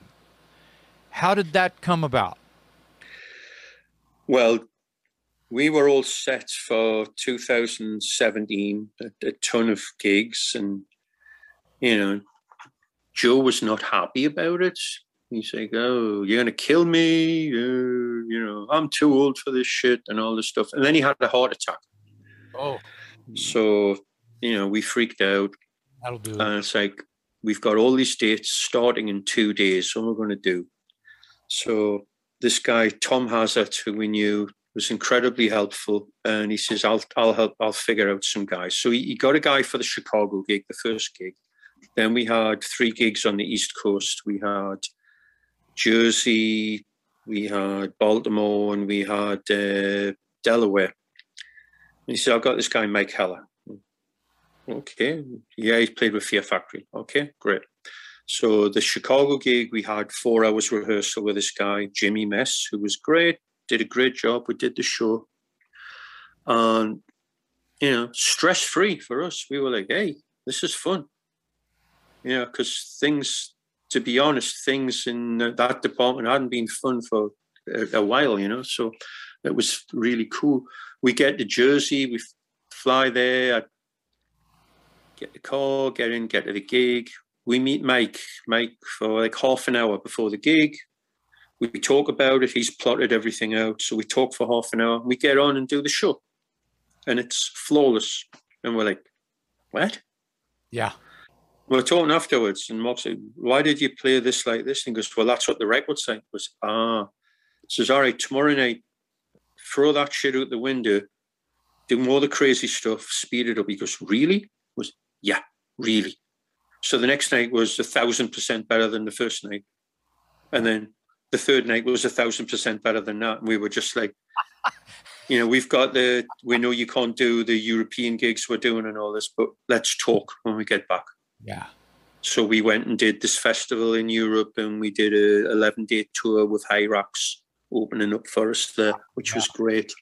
How did that come about? Well, we were all set for 2017, a ton of gigs, and, you know, Joe was not happy about it. He's like, oh, you're going to kill me. You know, I'm too old for this shit and all this stuff. And then he had a heart attack. Oh. So, you know, we freaked out. That'll do. And it's like, we've got all these dates starting in 2 days. So what are we going to do? So this guy, Tom Hazard, who we knew, was incredibly helpful. And he says, I'll help. I'll figure out some guys. So he got a guy for the Chicago gig, the first gig. Then we had 3 gigs on the East Coast. We had Jersey, we had Baltimore, and we had Delaware. And he said, I've got this guy, Mike Heller. Okay. Yeah, he's played with Fear Factory. Okay, great. So the Chicago gig, we had 4 hours rehearsal with this guy, Jimmy Mess, who was great, did a great job. We did the show. And, you know, stress-free for us. We were like, hey, this is fun. You know, because things, to be honest, things in that department hadn't been fun for a while, you know. So it was really cool. We get to Jersey. We fly there. I get the car, get in, get to the gig. We meet Mike for like half an hour before the gig. We talk about it. He's plotted everything out. So we talk for half an hour. We get on and do the show. And it's flawless. And we're like, what? Yeah. We're talking afterwards. And Mark said, why did you play this like this? And he goes, well, that's what the record site was. Ah. He says, all right, tomorrow night, throw that shit out the window. Do more of the crazy stuff. Speed it up. He goes, really? He goes, yeah, really. So the next night was 1,000% better than the first night. And then the third night was 1,000% better than that. And we were just like, you know, we know you can't do the European gigs we're doing and all this, but let's talk when we get back. Yeah. So we went and did this festival in Europe, and we did a 11-day tour with Hyrax opening up for us there, which was great.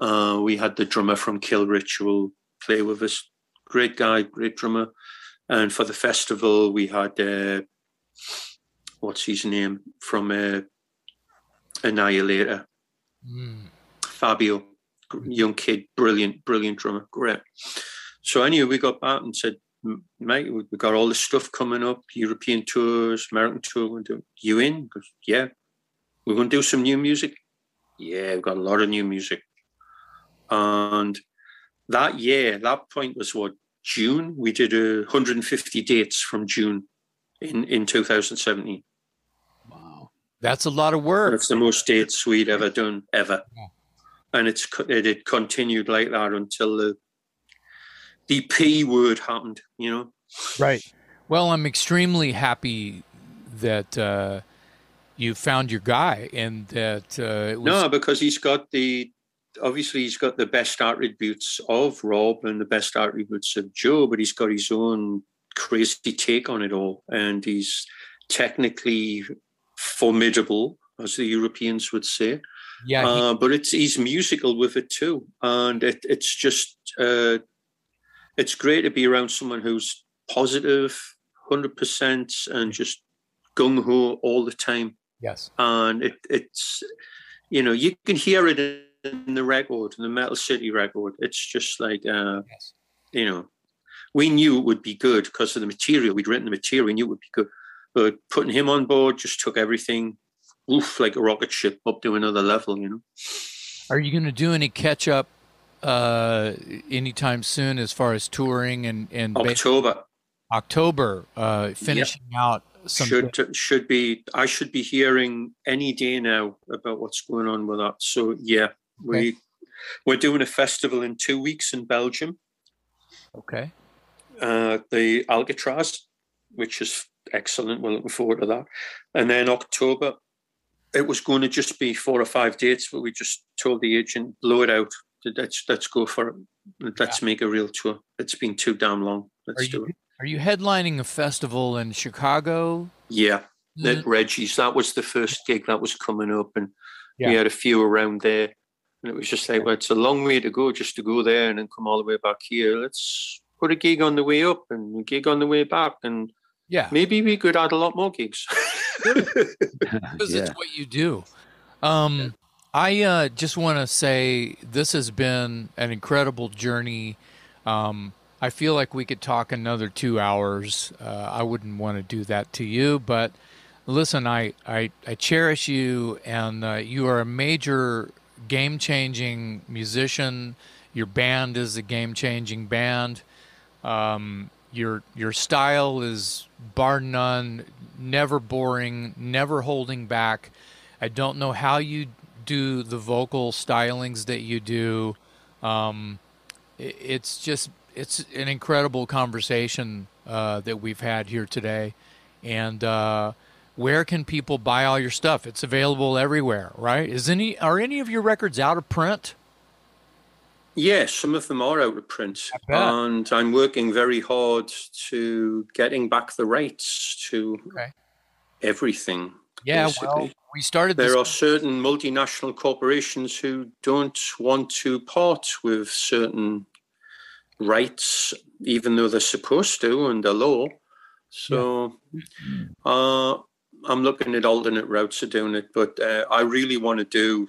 We had the drummer from Kill Ritual play with us. Great guy, great drummer. And for the festival, we had, what's his name, from Annihilator. Fabio, young kid, brilliant drummer, great. So anyway, we got back and said, mate, we've got all this stuff coming up, European tours, American tour. You in? Goes, yeah. We're going to do some new music? Yeah, we've got a lot of new music. And that year, that point was what, June? We did 150 dates from June in 2017. Wow. That's a lot of work. That's the most dates we'd ever done, ever. Yeah. And it continued like that until the P word happened, you know? Right. Well, I'm extremely happy that you found your guy and that it was... No, because he's got the best attributes of Rob and the best attributes of Joe, but he's got his own crazy take on it all. And he's technically formidable, as the Europeans would say. Yeah, but he's musical with it too. And it's just... it's great to be around someone who's positive, 100%, and just gung-ho all the time. Yes. And it's, you know, you can hear it in the record, in the Metal City record. It's just like, yes. You know, we knew it would be good because of the material. We'd written the material. We knew it would be good. But putting him on board just took everything, oof, like a rocket ship up to another level, you know. Are you going to do any catch-up anytime soon as far as touring and October finishing out some I should be hearing any day now about what's going on with that, so we're doing a festival in 2 weeks in Belgium, the Alcatraz, which is excellent. We're looking forward to that. And then October, it was going to just be 4 or 5 dates, but we just told the agent, blow it out. Let's go for it. Let's make a real tour. It's been too damn long. Let's do it. Are you headlining a festival in Chicago? Yeah, at Reggie's. That was the first gig that was coming up, and we had a few around there. And it was just like, well, it's a long way to go just to go there and then come all the way back here. Let's put a gig on the way up and a gig on the way back, and maybe we could add a lot more gigs. Because it's what you do. I just want to say this has been an incredible journey. I feel like we could talk another 2 hours. I wouldn't want to do that to you, but listen, I cherish you, and you are a major game-changing musician. Your band is a game-changing band. Your style is bar none, never boring, never holding back. I don't know how you do the vocal stylings that you do. It's an incredible conversation that we've had here today. And where can people buy all your stuff? It's available everywhere, right? Are any of your records out of print? Yes, some of them are out of print, and I'm working very hard to getting back the rights to everything. Yeah, basically. Well, we started. There are certain multinational corporations who don't want to part with certain rights, even though they're supposed to under law. So I'm looking at alternate routes of doing it, but I really want to do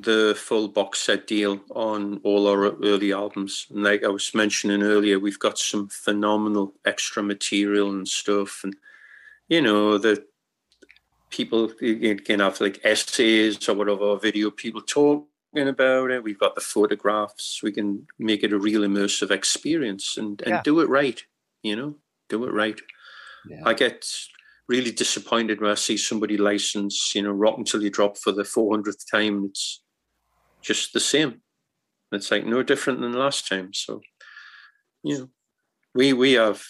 the full box set deal on all our early albums. And like I was mentioning earlier, we've got some phenomenal extra material and stuff, and you know the. People can have like essays or whatever, video people talking about it. We've got the photographs. We can make it a real immersive experience and do it right, you know, do it right. Yeah. I get really disappointed when I see somebody license, you know, Rock Until You Drop for the 400th time. It's just the same. It's like no different than last time. So, you know, we have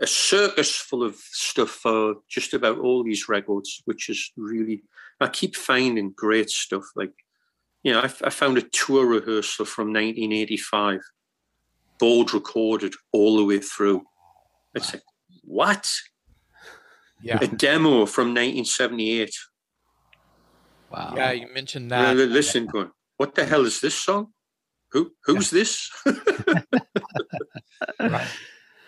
a circus full of stuff for just about all these records, which is really, I keep finding great stuff. Like, you know, I found a tour rehearsal from 1985, board recorded all the way through. It's like, what? Yeah. A demo from 1978. Wow. Yeah, you mentioned that. You know, listen, going, what the hell is this song? Who's this? Right.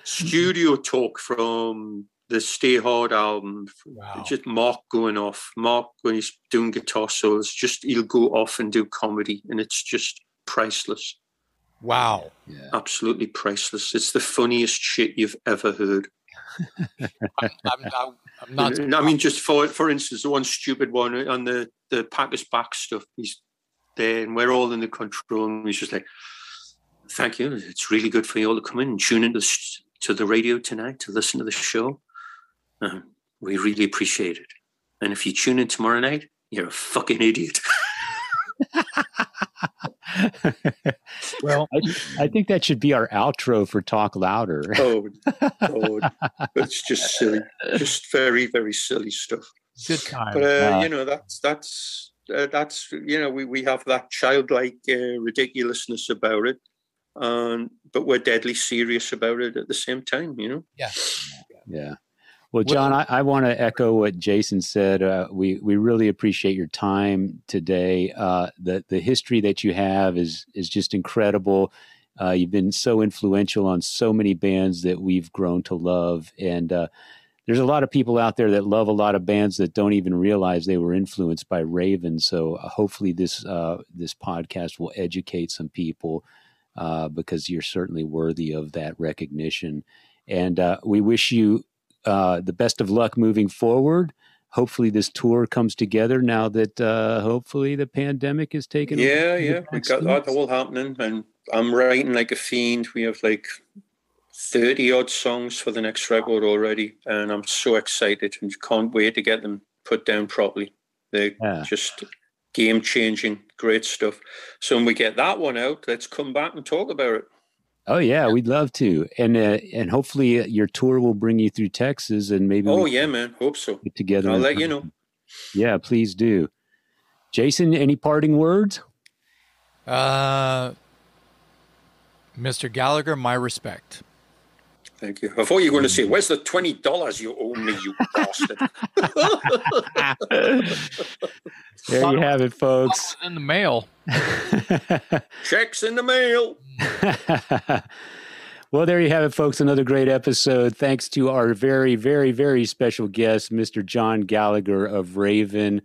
Studio talk from the Stay Hard album. Wow. Just Mark going off. Mark, when he's doing guitar solos, he'll go off and do comedy, and it's just priceless. Wow. Yeah. Absolutely priceless. It's the funniest shit you've ever heard. I'm not. I mean, just for instance, the one stupid one on the Packers back stuff. He's there, and we're all in the control room. He's just like, "Thank you. It's really good for you all to come in and tune into the radio tonight to listen to the show. We really appreciate it. And if you tune in tomorrow night, you're a fucking idiot." Well, I think that should be our outro for Talk Louder. Oh, it's just silly, just very, very silly stuff. Good time. But you know, that's you know, we have that childlike ridiculousness about it, but we're deadly serious about it at the same time. You know. Yeah. Yeah. Well, John, I want to echo what Jason said. We really appreciate your time today. The history that you have is just incredible. You've been so influential on so many bands that we've grown to love. And there's a lot of people out there that love a lot of bands that don't even realize they were influenced by Raven. So hopefully this podcast will educate some people because you're certainly worthy of that recognition. And we wish you the best of luck moving forward. Hopefully this tour comes together now that hopefully the pandemic is taken over. Yeah, we got that all happening, and I'm writing like a fiend. We have like 30 odd songs for the next record already, and I'm so excited and can't wait to get them put down properly. They're just game changing, great stuff. So when we get that one out, let's come back and talk about it. Oh yeah, we'd love to, and hopefully your tour will bring you through Texas, and maybe. Oh yeah, man, hope so. Get together. I'll let you know. Yeah, please do. Jason, any parting words? Mr. Gallagher, my respect. Thank you. I thought you were going to say, "Where's the $20 you owe me, you bastard?" There you have it, folks. In the mail. Checks in the mail. Well, there you have it, folks. Another great episode. Thanks to our very, very, very special guest, Mr. John Gallagher of Raven.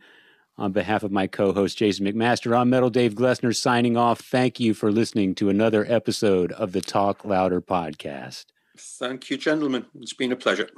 On behalf of my co-host, Jason McMaster, I'm Metal Dave Glessner signing off. Thank you for listening to another episode of the Talk Louder podcast. Thank you, gentlemen. It's been a pleasure.